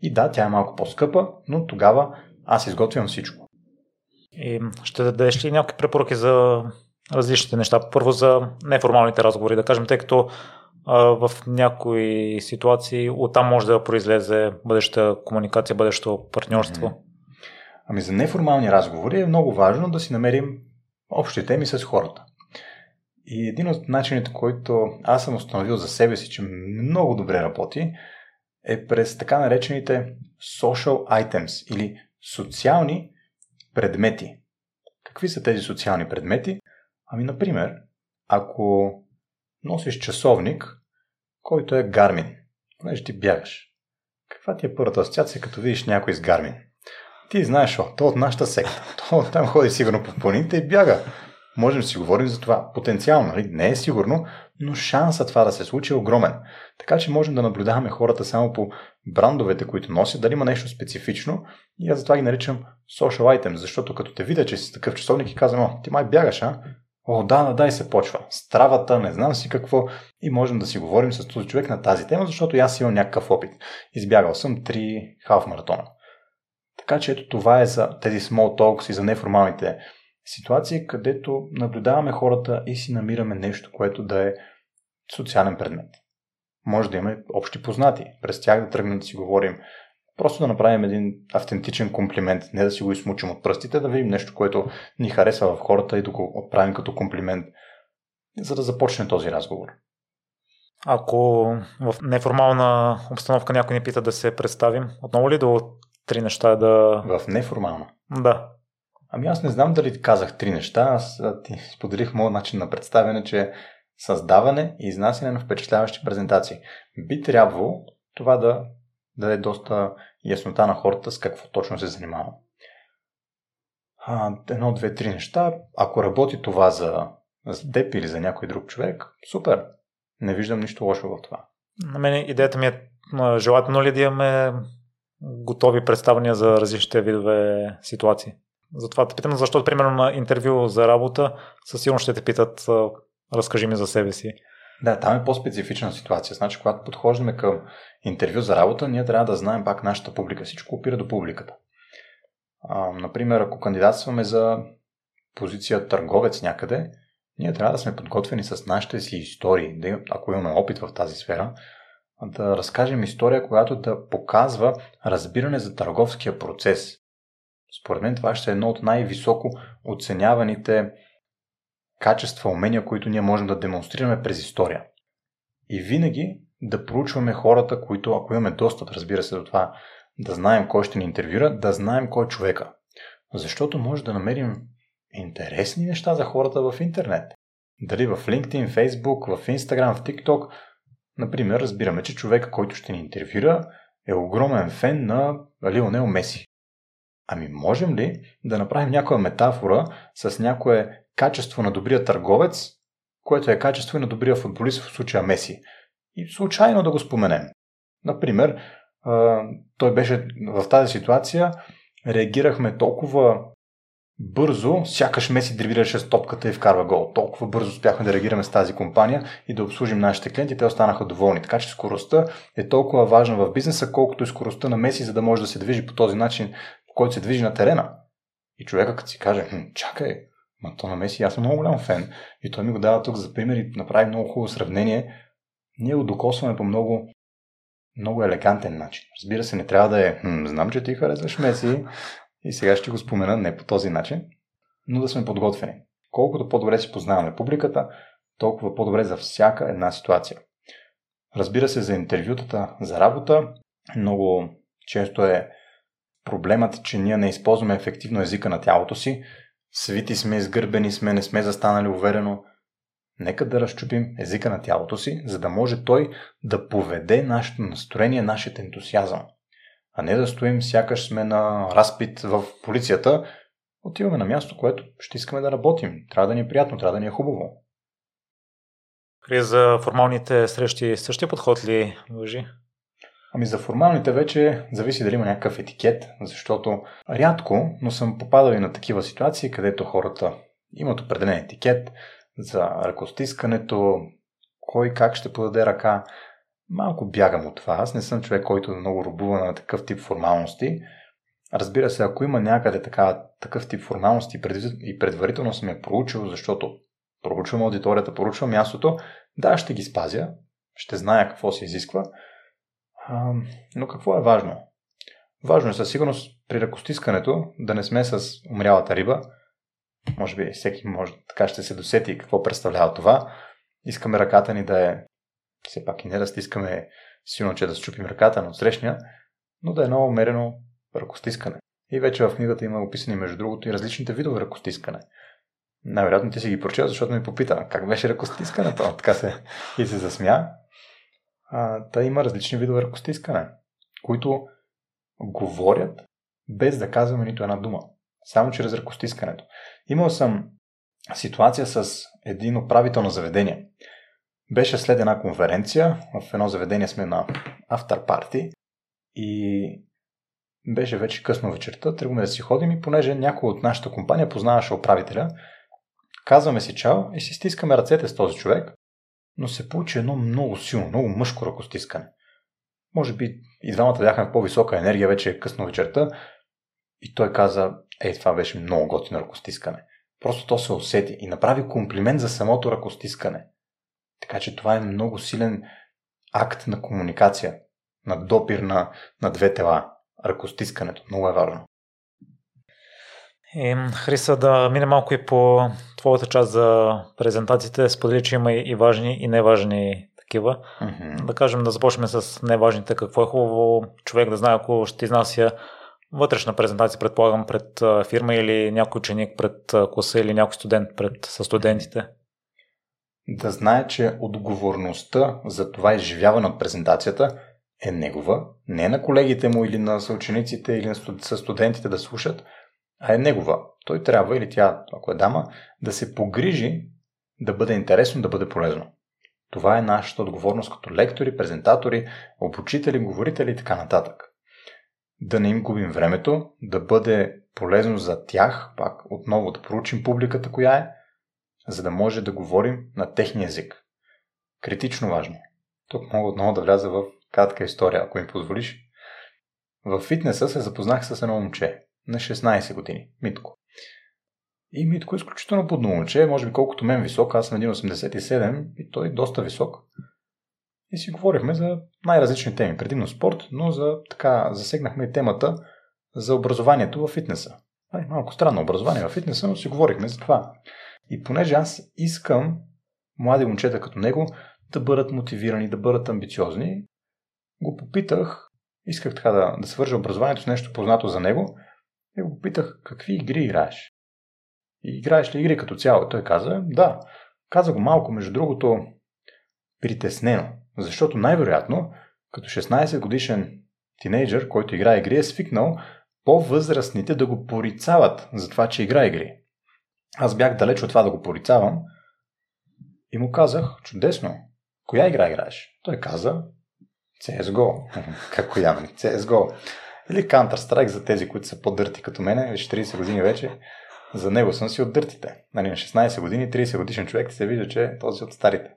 И да, тя е малко по-скъпа, но тогава аз изготвям всичко. И ще дадеш ли някакви препоръки за различните неща? Първо за неформалните разговори, да кажем, тъй като в някои ситуации оттам може да произлезе бъдеща комуникация, бъдещо партньорство. Ами за неформални разговори е много важно да си намерим общи теми с хората. И един от начините, който аз съм установил за себе си, че много добре работи, е през така наречените social items или социални предмети. Какви са тези социални предмети? Ами например, ако носиш часовник, който е Garmin, понеже ти бягаш. Каква ти е първата асоциация, като видиш някой с Garmin? Ти знаеш, то от нашата секта. То там ходи сигурно по планините и бяга. Можем да си говорим за това. Потенциално, нали? Не е сигурно, но шансът това да се случи е огромен. Така че можем да наблюдаваме хората само по брандовете, които носят, дали има нещо специфично. И аз затова ги наричам social item, защото като те видя, че си такъв часовник и казвам: ти май бягаш, а? О, да, и се почва. Стравата, не знам си какво. И можем да си говорим с този човек на тази тема, защото аз имам някакъв опит. Избягал съм 3 халф маратона. Така че ето това е за тези small talks и за неформалните ситуации, където наблюдаваме хората и си намираме нещо, което да е социален предмет. Може да имаме общи познати. През тях да тръгнем да си говорим. Просто да направим един автентичен комплимент, не да си го измучим от пръстите, да видим нещо, което ни харесва в хората и да го отправим като комплимент, за да започне този разговор. Ако в неформална обстановка някой ни пита да се представим, отново ли до 3 неща да... В неформална? Да. Ами аз не знам дали казах 3 неща, аз ти споделих моят начин на представяне, че създаване и изнасяне на впечатляващи презентации. Би трябвало това да даде доста яснота на хората с какво точно се занимава. 1, 2, 3 неща. Ако работи това за теб или за някой друг човек, супер. Не виждам нищо лошо в това. На мен идеята ми е желателно ли да имаме готови представения за различните видове ситуации. Затова те питам, защото примерно на интервю за работа със сигурност ще те питат разкажи ми за себе си. Да, там е по-специфична ситуация. Значи, когато подхождаме към интервю за работа, ние трябва да знаем пак нашата публика. Всичко опира до публиката. Например, ако кандидатстваме за позиция търговец някъде, ние трябва да сме подготвени с нашите си истории, да, ако имаме опит в тази сфера, да разкажем история, която да показва разбиране за търговския процес. Според мен това ще е едно от най-високо оценяваните качества, умения, които ние можем да демонстрираме през история. И винаги да проучваме хората, които, ако имаме достъп, разбира се, до това, да знаем кой ще ни интервюра, да знаем кой е човека. Защото може да намерим интересни неща за хората в интернет. Дали в LinkedIn, Facebook, в Instagram, в TikTok. Например, разбираме, че човека, който ще ни интервюра, е огромен фен на Лионел Меси. Ами можем ли да направим някоя метафора с някое качество на добрия търговец, което е качество и на добрия футболист, в случая Меси? И случайно да го споменем. Например, той беше в тази ситуация, реагирахме толкова бързо, сякаш Меси дривираше с топката и вкарва гол. Толкова бързо успяхме да реагираме с тази компания и да обслужим нашите клиенти, те останаха доволни. Така че скоростта е толкова важна в бизнеса, колкото и скоростта на Меси, за да може да се движи по този начин, по който се движи на терена. И човека като си каже, чакай, ма то на Меси, аз съм много голям фен. И той ми го дава тук за пример и направи много хубаво сравнение. Ние го докосваме по много много елегантен начин. Разбира се, не трябва да е знам, че ти харесваш Меси и сега ще го спомена не по този начин, но да сме подготвени. Колкото по-добре си познаваме публиката, толкова по-добре за всяка една ситуация. Разбира се, за интервютата, за работа, много често е проблемът, че ние не използваме ефективно езика на тялото си. Свити сме, изгърбени сме, не сме застанали уверено. Нека да разчупим езика на тялото си, за да може той да поведе нашето настроение, нашият ентусиазъм. А не да стоим сякаш сме на разпит в полицията, отиваме на място, което ще искаме да работим. Трябва да ни е приятно, трябва да ни е хубаво. Крия, за формалните срещи същия подход ли въжи? Ами за формалните вече зависи дали има някакъв етикет, защото рядко, но съм попадал и на такива ситуации, където хората имат определен етикет за ръкостискането, кой как ще подаде ръка. Малко бягам от това. Аз не съм човек, който много рубува на такъв тип формалности. Разбира се, ако има някъде такъв тип формалности и предварително съм я проучил, защото проучвам аудиторията, проучвам мястото, да, ще ги спазя, ще зная какво се изисква. Но какво е важно? Важно е със сигурност при ръкостискането да не сме с умрялата риба. Може би всеки може, така ще се досети какво представлява това. Искаме ръката ни да е, все пак и не да стискаме силно, че да счупим ръката на отсрещния, но да е много умерено ръкостискане. И вече в книгата има описани, между другото, и различните видове ръкостискане. Най-вероятно ти си ги прочел, защото ми попита как беше ръкостискането. Така се и се засмя. Та има различни видове ръкостискане, които говорят без да казваме нито една дума. Само чрез ръкостискането. Имал съм ситуация с един управител на заведение. Беше след една конференция, в едно заведение сме на after party и беше вече късно вечерта, тръгваме да си ходим и понеже някой от нашата компания познаваше управителя, казваме си чао и си стискаме ръцете с този човек, но се получи едно много силно, много мъжко ръкостискане. Може би и двамата бяхме в по-висока енергия, вече е късно вечерта и той каза, това беше много готино ръкостискане. Просто то се усети и направи комплимент за самото ръкостискане. Така че това е много силен акт на комуникация, на допир на две тела. Ръкостискането. Много е важно. Хриса, да мине малко и по твоята част за презентациите. Сподели, че има и важни, и неважни такива. Mm-hmm. Да кажем, да започнем с неважните. Какво е хубаво човек да знае, ако ще изнася вътрешна презентация, предполагам, пред фирма или някой ученик пред класа или някой студент пред със студентите? Да знае, че отговорността за това изживяване от презентацията е негова, не на колегите му или на съучениците или на студентите да слушат, а е негова. Той трябва или тя, ако е дама, да се погрижи да бъде интересно, да бъде полезно. Това е нашата отговорност като лектори, презентатори, обучители, говорители и така нататък. Да не им губим времето, да бъде полезно за тях, пак отново да проучим публиката коя е, за да може да говорим на техния език. Критично важно. Тук мога отново да вляза в кратка история, ако им позволиш. В фитнеса се запознах с едно момче на 16 години, Митко. И Митко е изключително подно момче, може би колкото мен висок, аз съм 1,87 и той е доста висок. И си говорихме за най-различни теми, предимно спорт, но засегнахме темата за образованието във фитнеса. Малко странно образование във фитнеса, но си говорихме за това. И понеже аз искам млади момчета като него да бъдат мотивирани, да бъдат амбициозни, го попитах, исках така да свържа образованието с нещо познато за него и го попитах какви игри играеш. И играеш ли игри като цяло? Той каза, да. Каза го малко, между другото, притеснено. Защото най-вероятно, като 16 годишен тинейджър, който играе игри, е свикнал по-възрастните да го порицават за това, че играе игри. Аз бях далеч от това да го порицавам и му казах, чудесно, коя игра играеш? Той каза, CSGO. Как коя? CSGO. Или Counter Strike за тези, които са по-дърти като мене, вече 30 години вече. За него съм си от дъртите. На 16 години, 30 годишен човек се вижда, че е този от старите.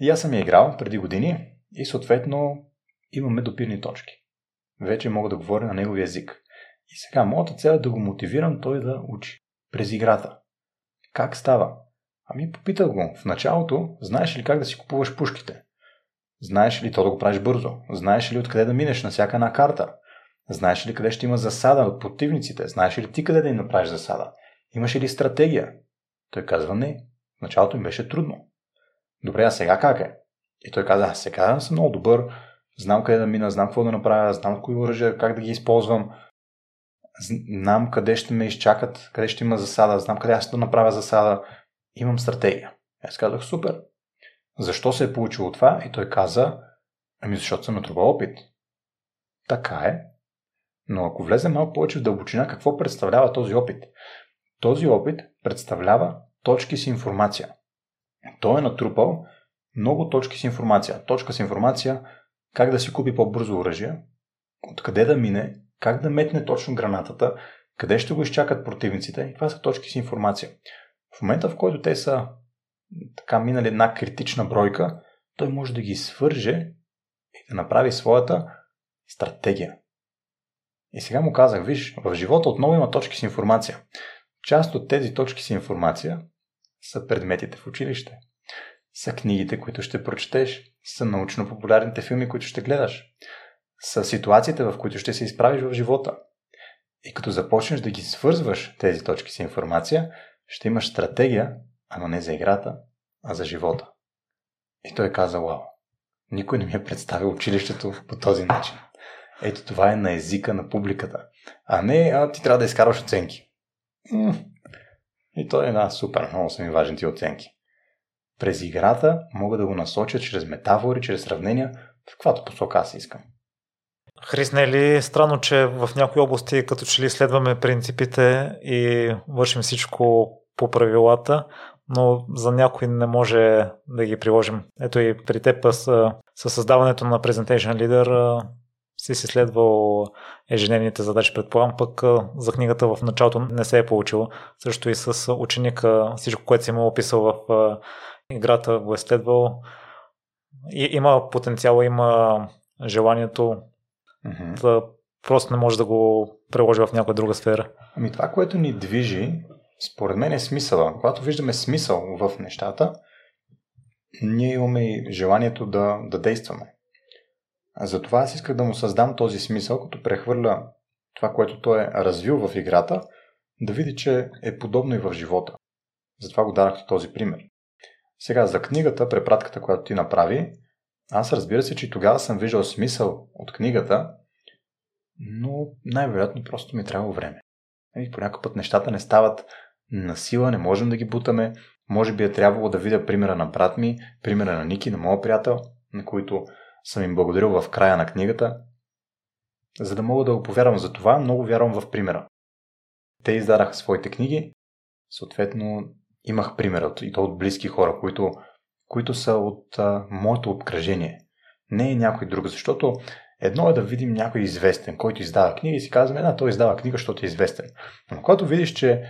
И аз съм я играл преди години и съответно имаме допирни точки. Вече мога да говоря на неговия език. И сега моята цел е да го мотивирам той да учи. През играта. Как става? Ами попитах го. В началото, знаеш ли как да си купуваш пушките? Знаеш ли то да го правиш бързо? Знаеш ли откъде да минеш на всяка една карта? Знаеш ли къде ще има засада от противниците? Знаеш ли ти къде да им направиш засада? Имаш ли стратегия? Той казва не. В началото им беше трудно. Добре, а сега как е? И той каза, сега съм много добър, знам къде да мина, знам какво да направя, знам кои оръжия, как да ги използвам, знам къде ще ме изчакат, къде ще има засада, знам къде аз да направя засада, имам стратегия. Аз казах, супер. Защо се е получило това? И той каза, защото съм натрупал опит. Така е. Но ако влезем малко повече в дълбочина, какво представлява този опит? Този опит представлява точки с информация. Той е натрупал много точки с информация. Точка с информация, как да си купи по-бързо оръжие, откъде да мине, как да метне точно гранатата, къде ще го изчакат противниците. И това са точки с информация. В момента, в който те са минали една критична бройка, той може да ги свърже и да направи своята стратегия. И сега му казах, виж, в живота отново има точки с информация. Част от тези точки с информация са предметите в училище, са книгите, които ще прочетеш, са научно-популярните филми, които ще гледаш, са ситуациите, в които ще се изправиш в живота. И като започнеш да ги свързваш тези точки с информация, ще имаш стратегия, ама не за играта, а за живота. И той каза, вау, никой не ми е представил училището по този начин. Ето това е на езика на публиката, а не ти трябва да изкарваш оценки. И той е супер, много са ми важни ти оценки. През играта мога да го насоча чрез метафори, чрез сравнения, в каквато посока аз искам. Хрис, не е ли странно, че в някои области като че ли следваме принципите и вършим всичко по правилата, но за някой не може да ги приложим. Ето и при теб със създаването на Presentation Leader си следвал ежедневните задачи, предполагам, пък за книгата в началото не се е получило. Също и с ученика, всичко, което си му описал в играта, го е следвал. И има потенциал, има желанието, да просто не може да го приложи в някоя друга сфера. Ами това, което ни движи, според мен е смисъла. Когато виждаме смисъл в нещата, ние имаме и желанието да действаме. Затова аз исках да му създам този смисъл, като прехвърля това, което той е развил в играта, да види, че е подобно и в живота. Затова го дадах този пример. Сега за книгата, препратката, която ти направи, аз разбира се, че тогава съм виждал смисъл от книгата, но най-вероятно просто ми трябва време. И по някакъв път нещата не стават насила, не можем да ги бутаме. Може би е трябвало да видя примера на брат ми, примера на Ники, на моя приятел, на които съм им благодарил в края на книгата. За да мога да го повярвам за това, много вярвам в примера. Те издадаха своите книги, съответно имах примера и то от близки хора, които са от моето обкръжение. Не е някой друг, защото Едно е да видим някой известен, който издава книги и си казваме, да, той издава книга, защото е известен. Но когато видиш, че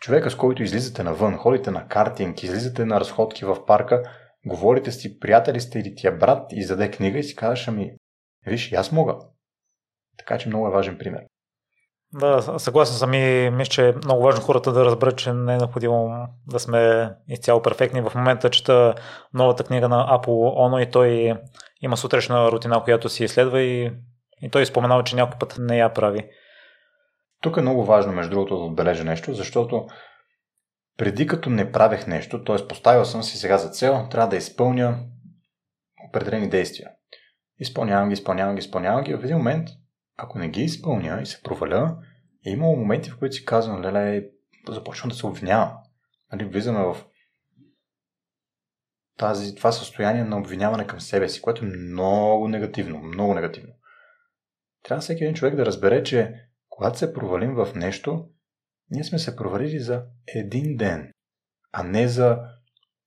човека, с който излизате навън, ходите на картинг, излизате на разходки в парка, говорите си, приятели сте или тия брат издаде книга и си казваш, ами, виж, аз мога. Така че много е важен пример. Да, съгласен съм и мисля, че е много важно хората да разберат, че не е необходимо да сме изцяло перфектни. В момента чета новата книга на Apolo Ohno и той има сутрешна рутина, която си изследва и той споменава, че някой път не я прави. Тук е много важно, между другото, да отбележа нещо, защото преди като не правех нещо, т.е. поставил съм си сега за цел, трябва да изпълня определени действия. Изпълнявам ги. В един момент, ако не ги изпълня и се проваля, е имало моменти, в които си казвам, леле, започвам да се обвинявам. Нали, влизаме в това състояние на обвиняване към себе си, което е много негативно, много негативно. Трябва всеки един човек да разбере, че когато се провалим в нещо, ние сме се провалили за един ден, а не за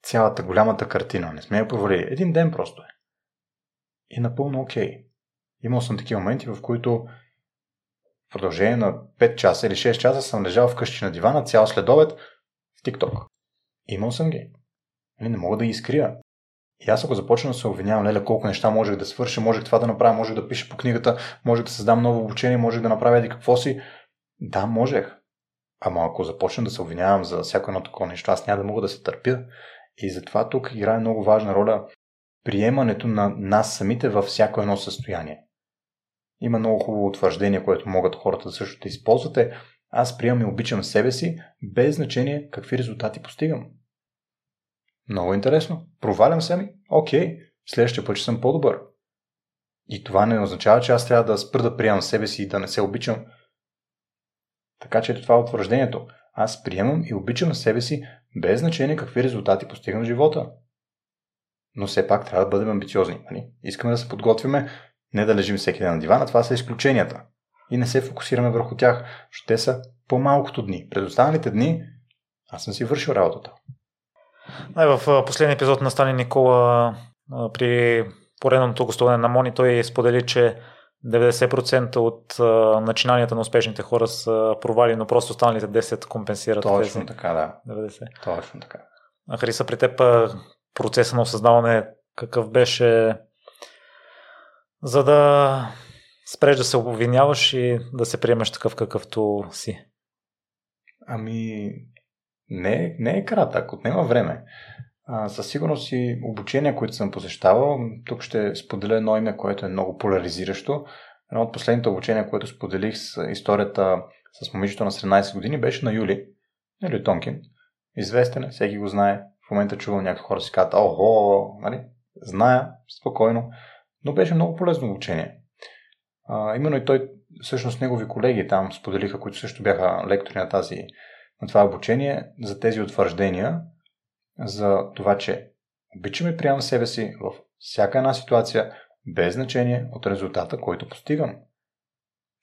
цялата голямата картина. Не сме я провалили. Един ден просто е. И напълно окей. Имал съм такива моменти, в които в продължение на 5 часа или 6 часа съм лежал вкъщи на дивана цял следобед в TikTok. Имал съм ги. Не мога да ги скрия. И аз ако започна да се обвинявам, леле, колко неща можех да свърша, можех това да направя, можех да пиша по книгата, можех да създам ново обучение, можех да направя еди какво си. Да, можех. Ама ако започна да се обвинявам за всяко едно такова нещо, аз няма да мога да се търпя. И затова тук играе много важна роля приемането на нас самите във всяко едно състояние. Има много хубаво утвърждение, което могат хората също да използвате. Аз приемам и обичам себе си, без значение какви резултати постигам. Много интересно. Провалям се ми? Окей. Следващия път ще съм по-добър. И това не означава, че аз трябва да спра да приемам себе си и да не се обичам. Така че това е утвърждението. Аз приемам и обичам себе си, без значение какви резултати постигам в живота. Но все пак трябва да бъдем амбициозни. Нали? Искаме да се подготвяме, не да лежим всеки ден на дивана. Това са изключенията. И не се фокусираме върху тях, защото те са по-малкото дни. През останалите дни аз съм си вършил работата. В последния епизод на Стани Никола при поредното гостуване на Мони, той сподели, че 90% от начинанията на успешните хора са провали, но просто останалите 10 компенсират. Точно така, да. 90. Точно така. Хареса при теб процеса на осъзнаване какъв беше, за да спреш да се обвиняваш и да се приемеш такъв какъвто си? Ами, не е кратък, отнема време. Със сигурност и обучения, които съм посещавал, тук ще споделя едно име, което е много поляризиращо. Едно от последните обучения, което споделих с историята с момичето на 17 години, беше на Юли Тонкин. Известен, всеки го знае. В момента чувам някакви хора си казват, охо, нали? Зная, спокойно. Но беше много полезно обучение. Именно и той, всъщност негови колеги там споделиха, които също бяха лектори на това обучение, за тези утвърждения, за това, че обичам и приемам себе си в всяка една ситуация, без значение от резултата, който постигам.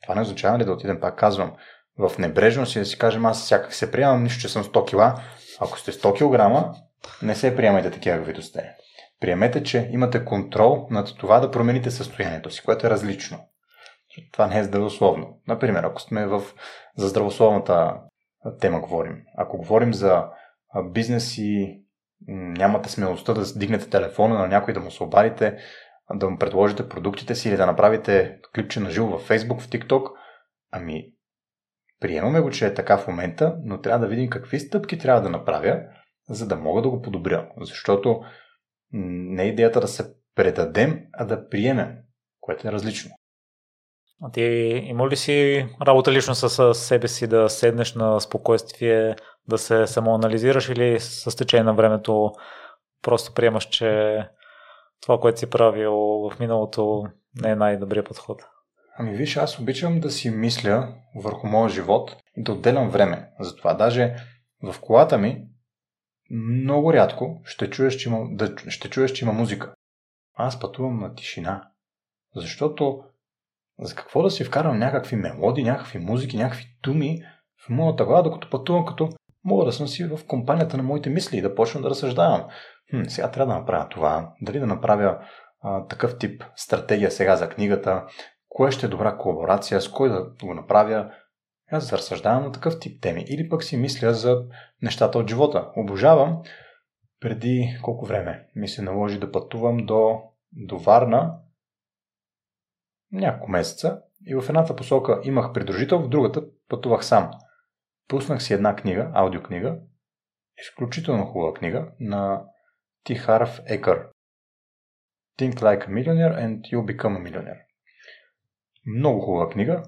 Това не означава ли да отидем, пак казвам, в небрежност и да си кажем, аз всякак се приемам, нищо, че съм 100 кила. Ако сте 100 кг, не се приемайте такива, каквито сте. Приемете, че имате контрол над това да промените състоянието си, което е различно. Това не е здравословно. Например, ако сме за здравословната тема говорим. Ако говорим за бизнес и нямате смелостта да дигнете телефона на някой, да му се обадите, да му предложите продуктите си или да направите клипче на живо във Facebook, в TikTok, ами приемаме го, че е така в момента, но трябва да видим какви стъпки трябва да направя, за да мога да го подобря. Защото не е идеята да се предадем, а да приемем, което е различно. А ти има ли си работа лично с себе си, да седнеш на спокойствие, да се самоанализираш или с течение на времето просто приемаш, че това, което си правил в миналото, не е най-добрият подход? Ами виж, аз обичам да си мисля върху моя живот и да отделям време за това. Даже в колата ми много рядко ще чуеш, че има музика. Аз пътувам на тишина, защото за какво да си вкарам някакви мелодии, някакви музики, някакви думи в моята глава, докато пътувам, като мога да съм си в компанията на моите мисли и да почна да разсъждавам. Сега трябва да направя това, дали да направя такъв тип стратегия сега за книгата, кое ще е добра колаборация, с кой да го направя. Аз разсъждавам на такъв тип теми или пък си мисля за нещата от живота. Обожавам. Преди колко време ми се наложи да пътувам до Варна няколко месеца и в едната посока имах придружител, в другата пътувах сам. Пуснах си една книга, аудиокнига, изключително хубава книга на Тихарф Екър. Think like a millionaire and you'll become a millionaire. Много хубава книга.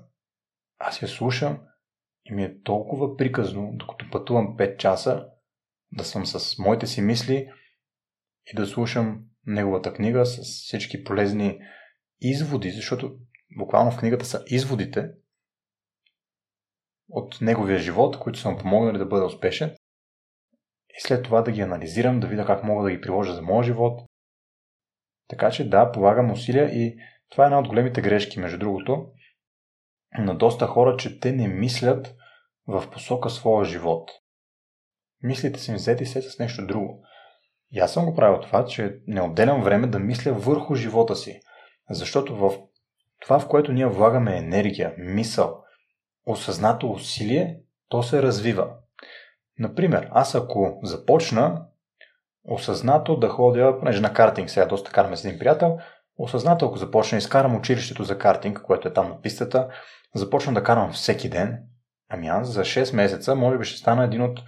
Аз я слушам и ми е толкова приказно, докато пътувам 5 часа, да съм с моите си мисли и да слушам неговата книга с всички полезни изводи, защото буквално в книгата са изводите от неговия живот, които са му помогнали да бъда успешен. И след това да ги анализирам, да видя как мога да ги приложа за моя живот. Така че да, полагам усилия и това е една от големите грешки, между другото, на доста хора, че те не мислят в посока своя живот. Мислите си взети се с нещо друго. И аз съм го правил това, че не отделям време да мисля върху живота си. Защото в това, в което ние влагаме енергия, мисъл, осъзнато усилие, то се развива. Например, аз ако започна осъзнато да ходя, понеже на картинг сега доста караме с един приятел, осъзнато ако започна, изкарам училището за картинг, което е там на пистата, започна да карам всеки ден, ами аз за 6 месеца може би ще стана един от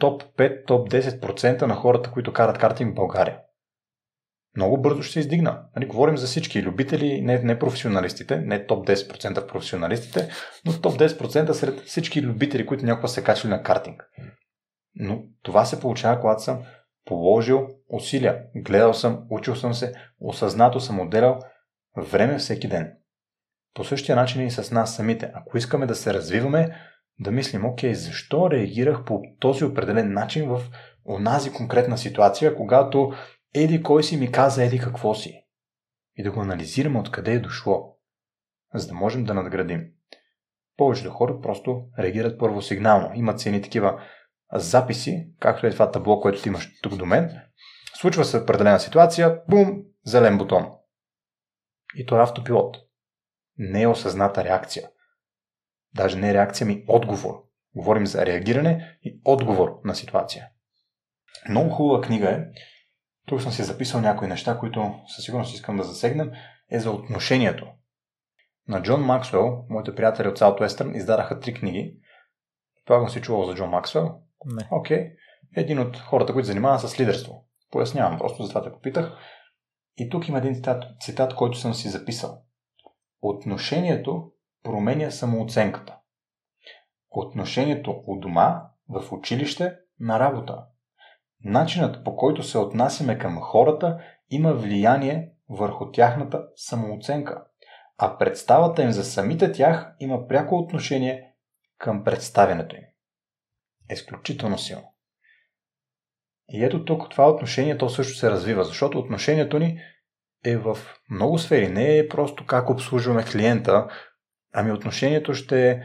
топ 5, топ 10% на хората, които карат картинг в България. Много бързо ще се издигна. Нали, говорим за всички любители, не професионалистите, не топ 10% професионалистите, но топ 10% сред всички любители, които някога се качвали на картинг. Но това се получава, когато съм положил усилия. Гледал съм, учил съм се, осъзнато съм отделял време всеки ден. По същия начин и с нас самите. Ако искаме да се развиваме, да мислим, окей, защо реагирах по този определен начин в онази конкретна ситуация, когато еди кой си ми каза еди какво си. И да го анализираме откъде е дошло, за да можем да надградим. Повечето хора просто реагират първосигнално. Имат си едни такива записи, както е това табло, което ти имаш тук до мен. Случва се определена ситуация, бум, зелен бутон. И то е автопилот. Не е осъзната реакция. Даже не е реакция, ми отговор. Говорим за реагиране и отговор на ситуация. Много хубава книга е. Тук съм си записал някои неща, които със сигурност искам да засегнем. Е за отношението. На Джон Максуел, моите приятели от South Western, издадаха 3 книги. Предполагам си чувал за Джон Максуел. Не. Окей. Един от хората, които занимава с лидерство. Пояснявам, просто за това те попитах. И тук има един цитат, който съм си записал. Отношението променя самооценката. Отношението у дома, в училище, на работа. Начинът, по който се отнасяме към хората, има влияние върху тяхната самооценка, а представата им за самите тях има пряко отношение към представянето им. Изключително силно. И ето тук това отношение, то също се развива, защото отношението ни е в много сфери. Не е просто как обслужваме клиента, ами отношението ще е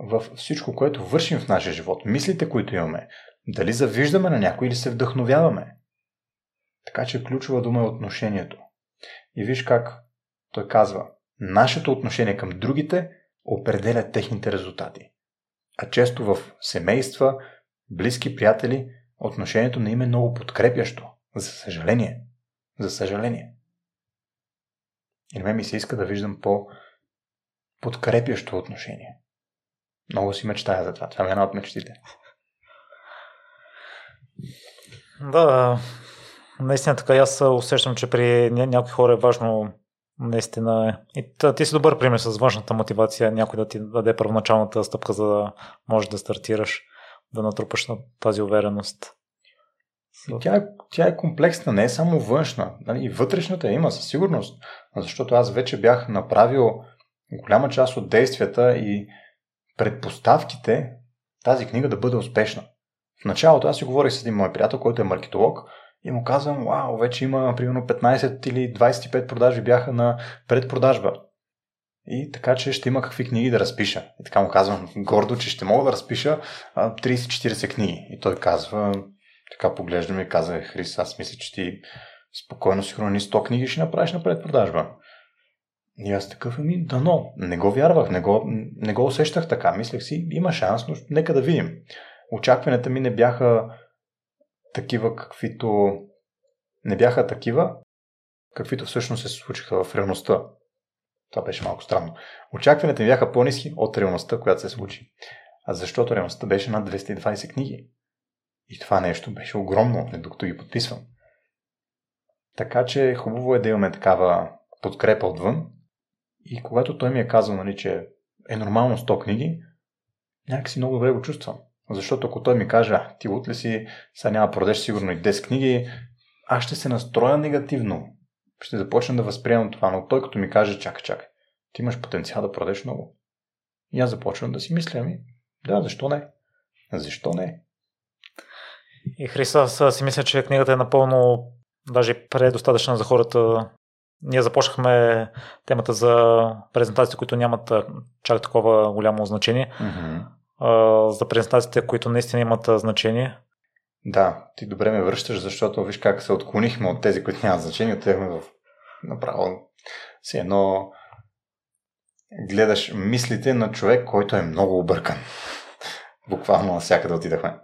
във всичко, което вършим в нашия живот. Мислите, които имаме. Дали завиждаме на някой или се вдъхновяваме. Така че ключова дума е отношението. И виж как той казва, нашето отношение към другите определя техните резултати. А често в семейства, близки приятели, отношението не им е много подкрепящо. За съжаление. И на мен ми се иска да виждам по-подкрепящо отношение. Много си мечтая за това. Това е една от мечтите. Да, наистина така. Аз усещам, че при някои хора е важно наистина. И ти си добър пример с външната мотивация. Някой да ти даде първоначалната стъпка, за да можеш да стартираш, да натрупаш на тази увереност. Тя е комплексна, не е само външна. И вътрешната има със сигурност. Защото аз вече бях направил голяма част от действията и предпоставките тази книга да бъде успешна. В началото аз си говорих с един мой приятел, който е маркетолог, и му казвам, вау, вече има примерно 15 или 25 продажби бяха на предпродажба. И така, че ще има какви книги да разпиша. И така му казвам гордо, че ще мога да разпиша 30-40 книги. И той казва, така поглеждам и казва, Хрис, аз мисля, че ти спокойно сигурно 100 книги ще направиш на предпродажба. И аз такъв, дано. Не го вярвах, не го усещах така. Мислех си, има шанс, но нека да видим. Очакванията ми не бяха такива, каквито всъщност се случиха в реалността. Това беше малко странно. Очакванията ми бяха по-ниски от реалността, която се случи. А защото реалността беше над 220 книги. И това нещо беше огромно, докато ги подписвам. Така че хубаво е да имаме такава подкрепа отвън. И когато той ми е казал, че е нормално 100 книги, някакси много добре го чувствам. Защото ако той ми каже, ти лут ли си, сега няма продеш сигурно и 10 книги, аз ще се настроя негативно. Ще започна да възприемам това, но той като ми каже, чакай, ти имаш потенциал да продеш много. И аз започвам да си мисля, да, защо не? Защо не? И Христо, аз си мисля, че книгата е напълно даже предостатъчна за хората. Ние започнахме темата за презентации, които нямат чак такова голямо значение. Mm-hmm. За презентациите, които наистина имат значение. Да, ти добре ме връщаш, защото виж как се отклонихме от тези, които нямат значение. Отиваме в направо. Все едно гледаш мислите на човек, който е много объркан. Буквално навсякъде отидахме.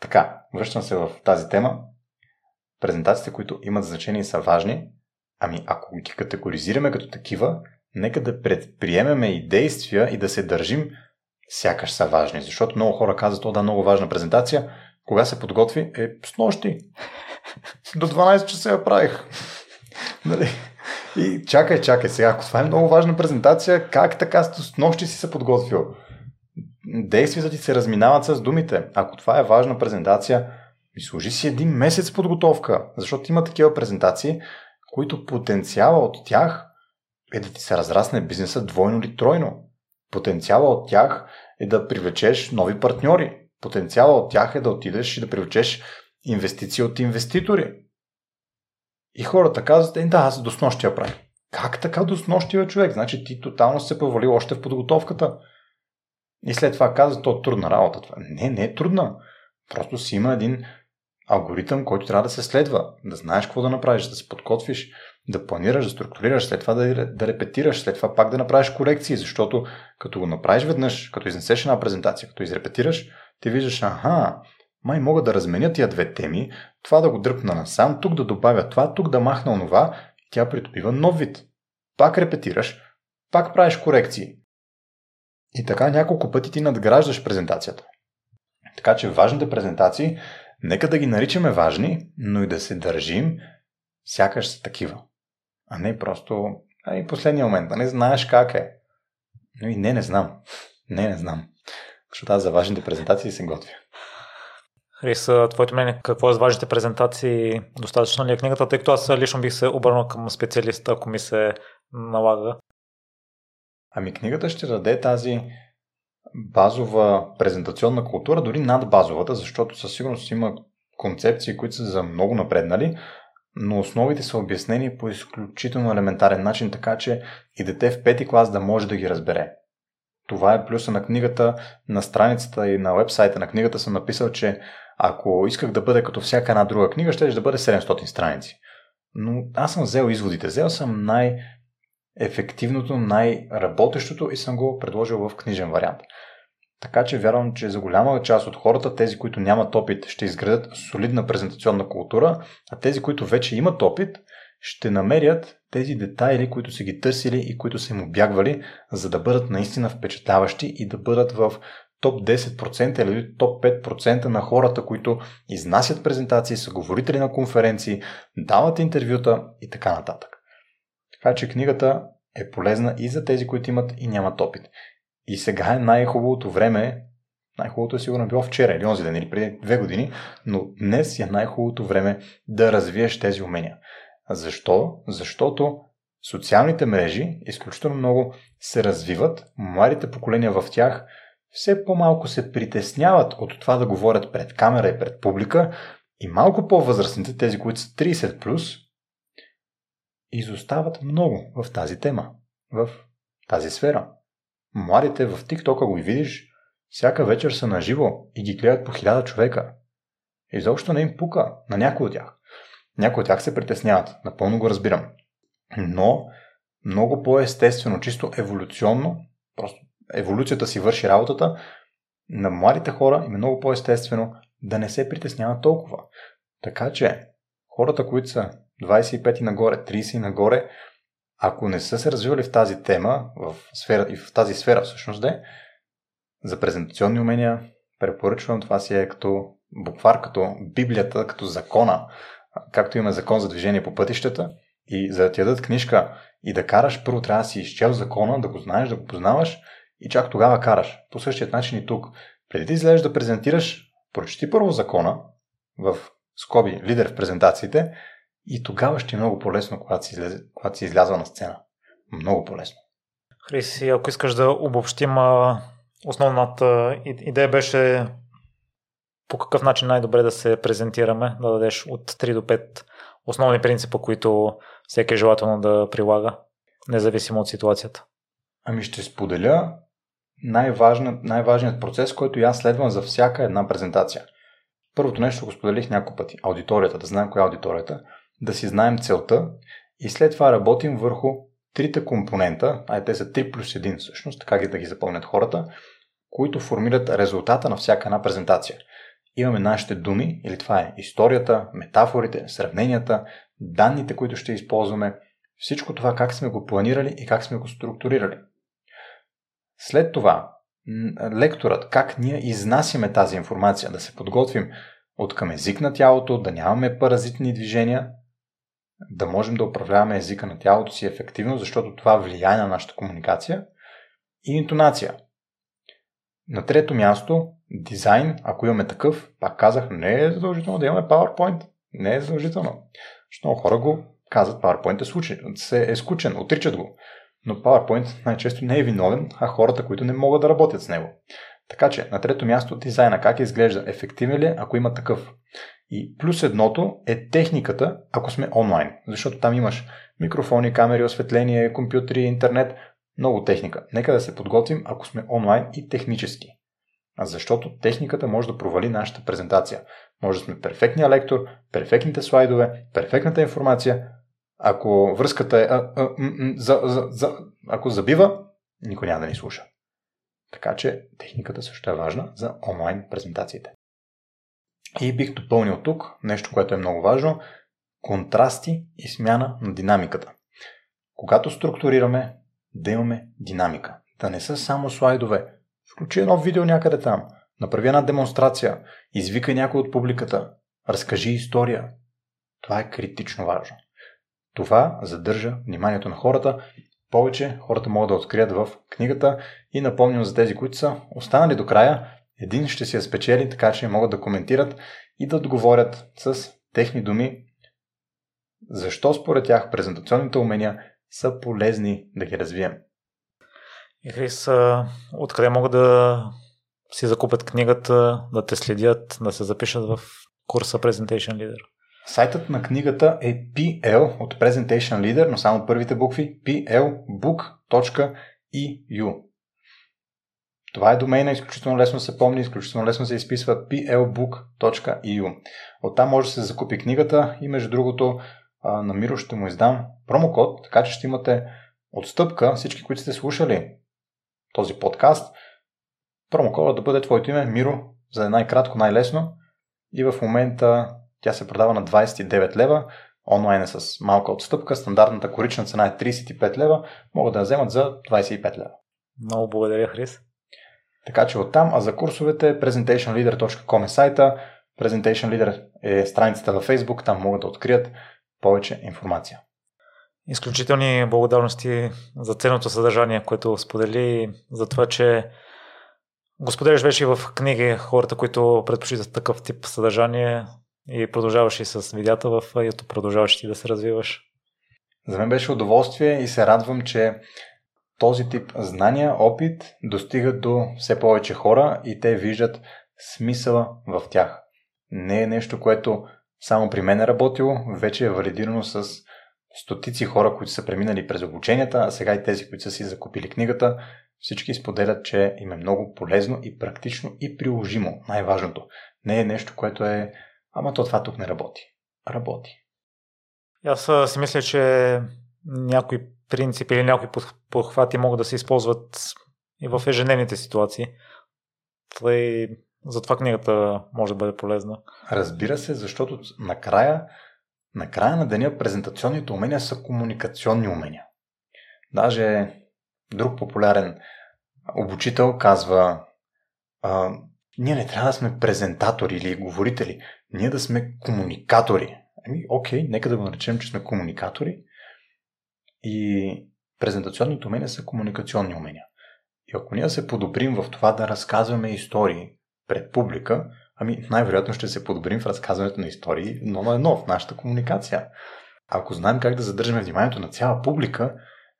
Така, връщам се в тази тема. Презентациите, които имат значение, са важни. Ако ги категоризираме като такива, нека да предприемеме и действия и да се държим сякаш са важни. Защото много хора казват, много важна презентация. Кога се подготви? Снощи. До 12 часа я правих. Нали? И чакай сега. Ако това е много важна презентация, как така снощи си се подготвил? Действията ти се разминават с думите. Ако това е важна презентация, ми служи си 1 месец подготовка. Защото има такива презентации, които потенциала от тях е да ти се разрасне бизнеса двойно или тройно. Потенциала от тях е да привлечеш нови партньори. Потенциала от тях е да отидеш и да привлечеш инвестиции от инвеститори. И хората казват, аз до снощи я правя. Как така до снощи я, човек? Значи ти тотално се провалил още в подготовката. И след това казват, то е трудна работа. Не е трудна. Просто си има един алгоритъм, който трябва да се следва. Да знаеш какво да направиш, да се подготвиш, да планираш, да структурираш, след това да репетираш, след това пак да направиш корекции, защото като го направиш веднъж, като изнесеш една презентация, като изрепетираш, ти виждаш, май мога да разменя тия две теми, това да го дръпна насам, тук да добавя това, тук да махна онова, тя придобива нов вид. Пак репетираш, пак правиш корекции. И така няколко пъти ти надграждаш презентацията. Така че важните презентации, нека да ги наричаме важни, но и да се държим сякаш са такива. А не просто, последния момент, не знаеш как е. Но и не знам. Не знам. Защото аз за важните презентации се готвя. Хрис, твоето мнение, какво е за важните презентации? Достатъчно ли е книгата? Тъй като аз лично бих се обърнал към специалиста, ако ми се налага. Книгата ще даде тази базова презентационна култура, дори над базовата, защото със сигурност има концепции, които са за много напреднали, но основите са обяснени по изключително елементарен начин, така че и дете в 5-ти клас да може да ги разбере. Това е плюса на книгата. На страницата и на уебсайта на книгата съм написал, че ако исках да бъде като всяка една друга книга, ще да бъде 700 страници. Но аз съм взел изводите. Взел съм най-ефективното, най-работещото и съм го предложил в книжен вариант. Така че вярвам, че за голяма част от хората, тези, които нямат опит, ще изградят солидна презентационна култура, а тези, които вече имат опит, ще намерят тези детайли, които са ги търсили и които са им обягвали, за да бъдат наистина впечатляващи и да бъдат в топ 10% или топ 5% на хората, които изнасят презентации, са говорители на конференции, дават интервюта и така нататък. Така че книгата е полезна и за тези, които имат и нямат опит. И сега е най-хубавото време, най-хубавото е сигурно било вчера или онзи ден или преди 2 години, но днес е най-хубавото време да развиеш тези умения. Защо? Защото социалните мрежи изключително много се развиват, младите поколения в тях все по-малко се притесняват от това да говорят пред камера и пред публика и малко по-възрастните, тези, които са 30+, изостават много в тази тема, в тази сфера. Младите в TikTok-а го видиш, всяка вечер са наживо и ги гледат по 1000 човека. Изобщо не им пука на някой от тях. Някои от тях се притесняват, напълно го разбирам. Но много по-естествено, чисто еволюционно, просто еволюцията си върши работата, на младите хора им е много по-естествено да не се притесняват толкова. Така че хората, които са 25 и нагоре, 30 и нагоре, ако не са се развивали в тази тема, в тази сфера всъщност де, за презентационни умения, препоръчвам, това си е като буквар, като Библията, като закона, както имаме закон за движение по пътищата, и за да ти дадат книжка и да караш, първо трябва да си изчел закона, да го знаеш, да го познаваш и чак тогава караш. По същия начин и тук. Преди ти излезеш да презентираш, прочети първо закона, в скоби лидер в презентациите, и тогава ще е много по-лесно, когато си излязва на сцена. Много по-лесно. Хриси, ако искаш да обобщим, основната идея беше по какъв начин най-добре да се презентираме, да дадеш от 3 до 5 основни принципа, които всеки е желателно да прилага, независимо от ситуацията. Ами ще споделя най-важният процес, който аз следвам за всяка една презентация. Първото нещо го споделих няколко пъти. Аудиторията, да знаем коя е аудиторията, да си знаем целта и след това работим върху трите компонента, те са 3+1 всъщност, така да ги запомнят хората, които формират резултата на всяка една презентация. Имаме нашите думи, или това е историята, метафорите, сравненията, данните, които ще използваме, всичко това как сме го планирали и как сме го структурирали. След това, лекторът, как ние изнасяме тази информация, да се подготвим от към език на тялото, да нямаме паразитни движения, да можем да управляваме езика на тялото си ефективно, защото това влияе на нашата комуникация, и интонация. На трето място, дизайн, ако имаме такъв, пак казах, не е задължително да имаме PowerPoint. Не е задължително. Защото много хора го казват, PowerPoint е скучен, отричат го. Но PowerPoint най-често не е виновен, а хората, които не могат да работят с него. Така че, на трето място, дизайна, как изглежда, ефективен ли, ако има такъв. И плюс едното е техниката, ако сме онлайн. Защото там имаш микрофони, камери, осветление, компютри, интернет, много техника. Нека да се подготвим, ако сме онлайн и технически. Защото техниката може да провали нашата презентация. Може да сме перфектния лектор, перфектните слайдове, перфектната информация. Ако връзката е ако забива, никой няма да ни слуша. Така че техниката също е важна за онлайн презентациите. И бих допълнил тук нещо, което е много важно. Контрасти и смяна на динамиката. Когато структурираме, да имаме динамика. Да не са само слайдове. Включи едно видео някъде там. Направи една демонстрация. Извикай някой от публиката. Разкажи история. Това е критично важно. Това задържа вниманието на хората. Повече хората могат да открият в книгата. И напомням за тези, които са останали до края, един ще си я спечели, така че могат да коментират и да отговорят с техни думи защо според тях презентационните умения са полезни да ги развием. И Хрис, откъде могат да си закупят книгата, да те следят, да се запишат в курса Presentation Leader? Сайтът на книгата е PL от Presentation Leader, но само първите букви, plbook.eu. Това е домейна, изключително лесно се помни, изключително лесно се изписва, plbook.eu. Оттам може да се закупи книгата и между другото на Миро ще му издам промокод, така че ще имате отстъпка, всички, които сте слушали този подкаст, промокодът да бъде твоето име, Миро, за да е най-кратко, най-лесно, и в момента тя се продава на 29 лева, онлайн е с малка отстъпка, стандартната корична цена е 35 лева, могат да я вземат за 25 лева. Много благодаря, Хрис. Така че оттам, а за курсовете presentationleader.com е сайта, Presentation Leader е страницата във Facebook, там могат да открият повече информация. Изключителни благодарности за ценното съдържание, което сподели, за това, че го споделяш вече в книги хората, които предпочитат такъв тип съдържание, и продължаваш и с видеята в YouTube, продължаваш и да се развиваш. За мен беше удоволствие и се радвам, че този тип знания, опит достигат до все повече хора и те виждат смисъла в тях. Не е нещо, което само при мен е работило, вече е валидирано с стотици хора, които са преминали през обученията, а сега и тези, които са си закупили книгата. Всички споделят, че им е много полезно и практично и приложимо. Най-важното. Не е нещо, което е, ама то това тук не работи. Работи. Аз си мисля, че някои принципи или някои подхвати могат да се използват и в ежедневните ситуации. Тъй, затова книгата може да бъде полезна. Разбира се, защото накрая на деня презентационните умения са комуникационни умения. Даже друг популярен обучител казва: ние не трябва да сме презентатори или говорители, ние да сме комуникатори. Окей, нека да го наречем, че сме комуникатори. И презентационните умения са комуникационни умения. И ако ние се подобрим в това да разказваме истории пред публика, най-вероятно ще се подобрим в разказването на истории, но на едно в нашата комуникация. Ако знаем как да задържаме вниманието на цяла публика,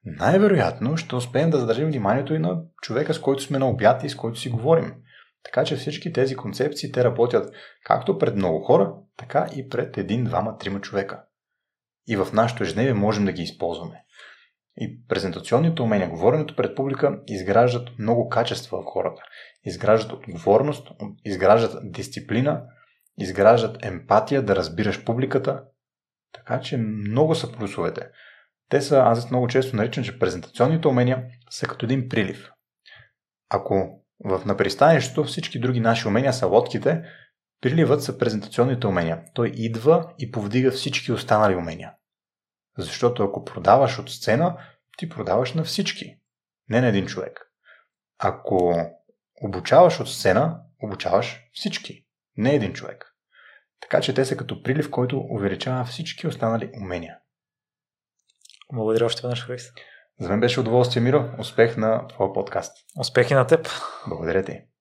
най-вероятно ще успеем да задържим вниманието и на човека, с който сме на обяд и с който си говорим. Така че всички тези концепции, те работят както пред много хора, така и пред 1, 2, 3 човека. И в нашото ежедневие можем да ги използваме. И презентационните умения, говоренето пред публика, изграждат много качества в хората. Изграждат отговорност, изграждат дисциплина, изграждат емпатия, да разбираш публиката. Така че много са плюсовете. Аз много често наричам, че презентационните умения са като един прилив. Ако на пристанището всички други наши умения са лодките, приливът са презентационните умения. Той идва и повдига всички останали умения. Защото ако продаваш от сцена, ти продаваш на всички, не на един човек. Ако обучаваш от сцена, обучаваш всички, не един човек. Така че те са като прилив, който увеличава всички останали умения. Благодаря още веднъж, Христо. За мен беше удоволствие, Миро. Успех на твоя подкаст. Успехи на теб. Благодаря ти.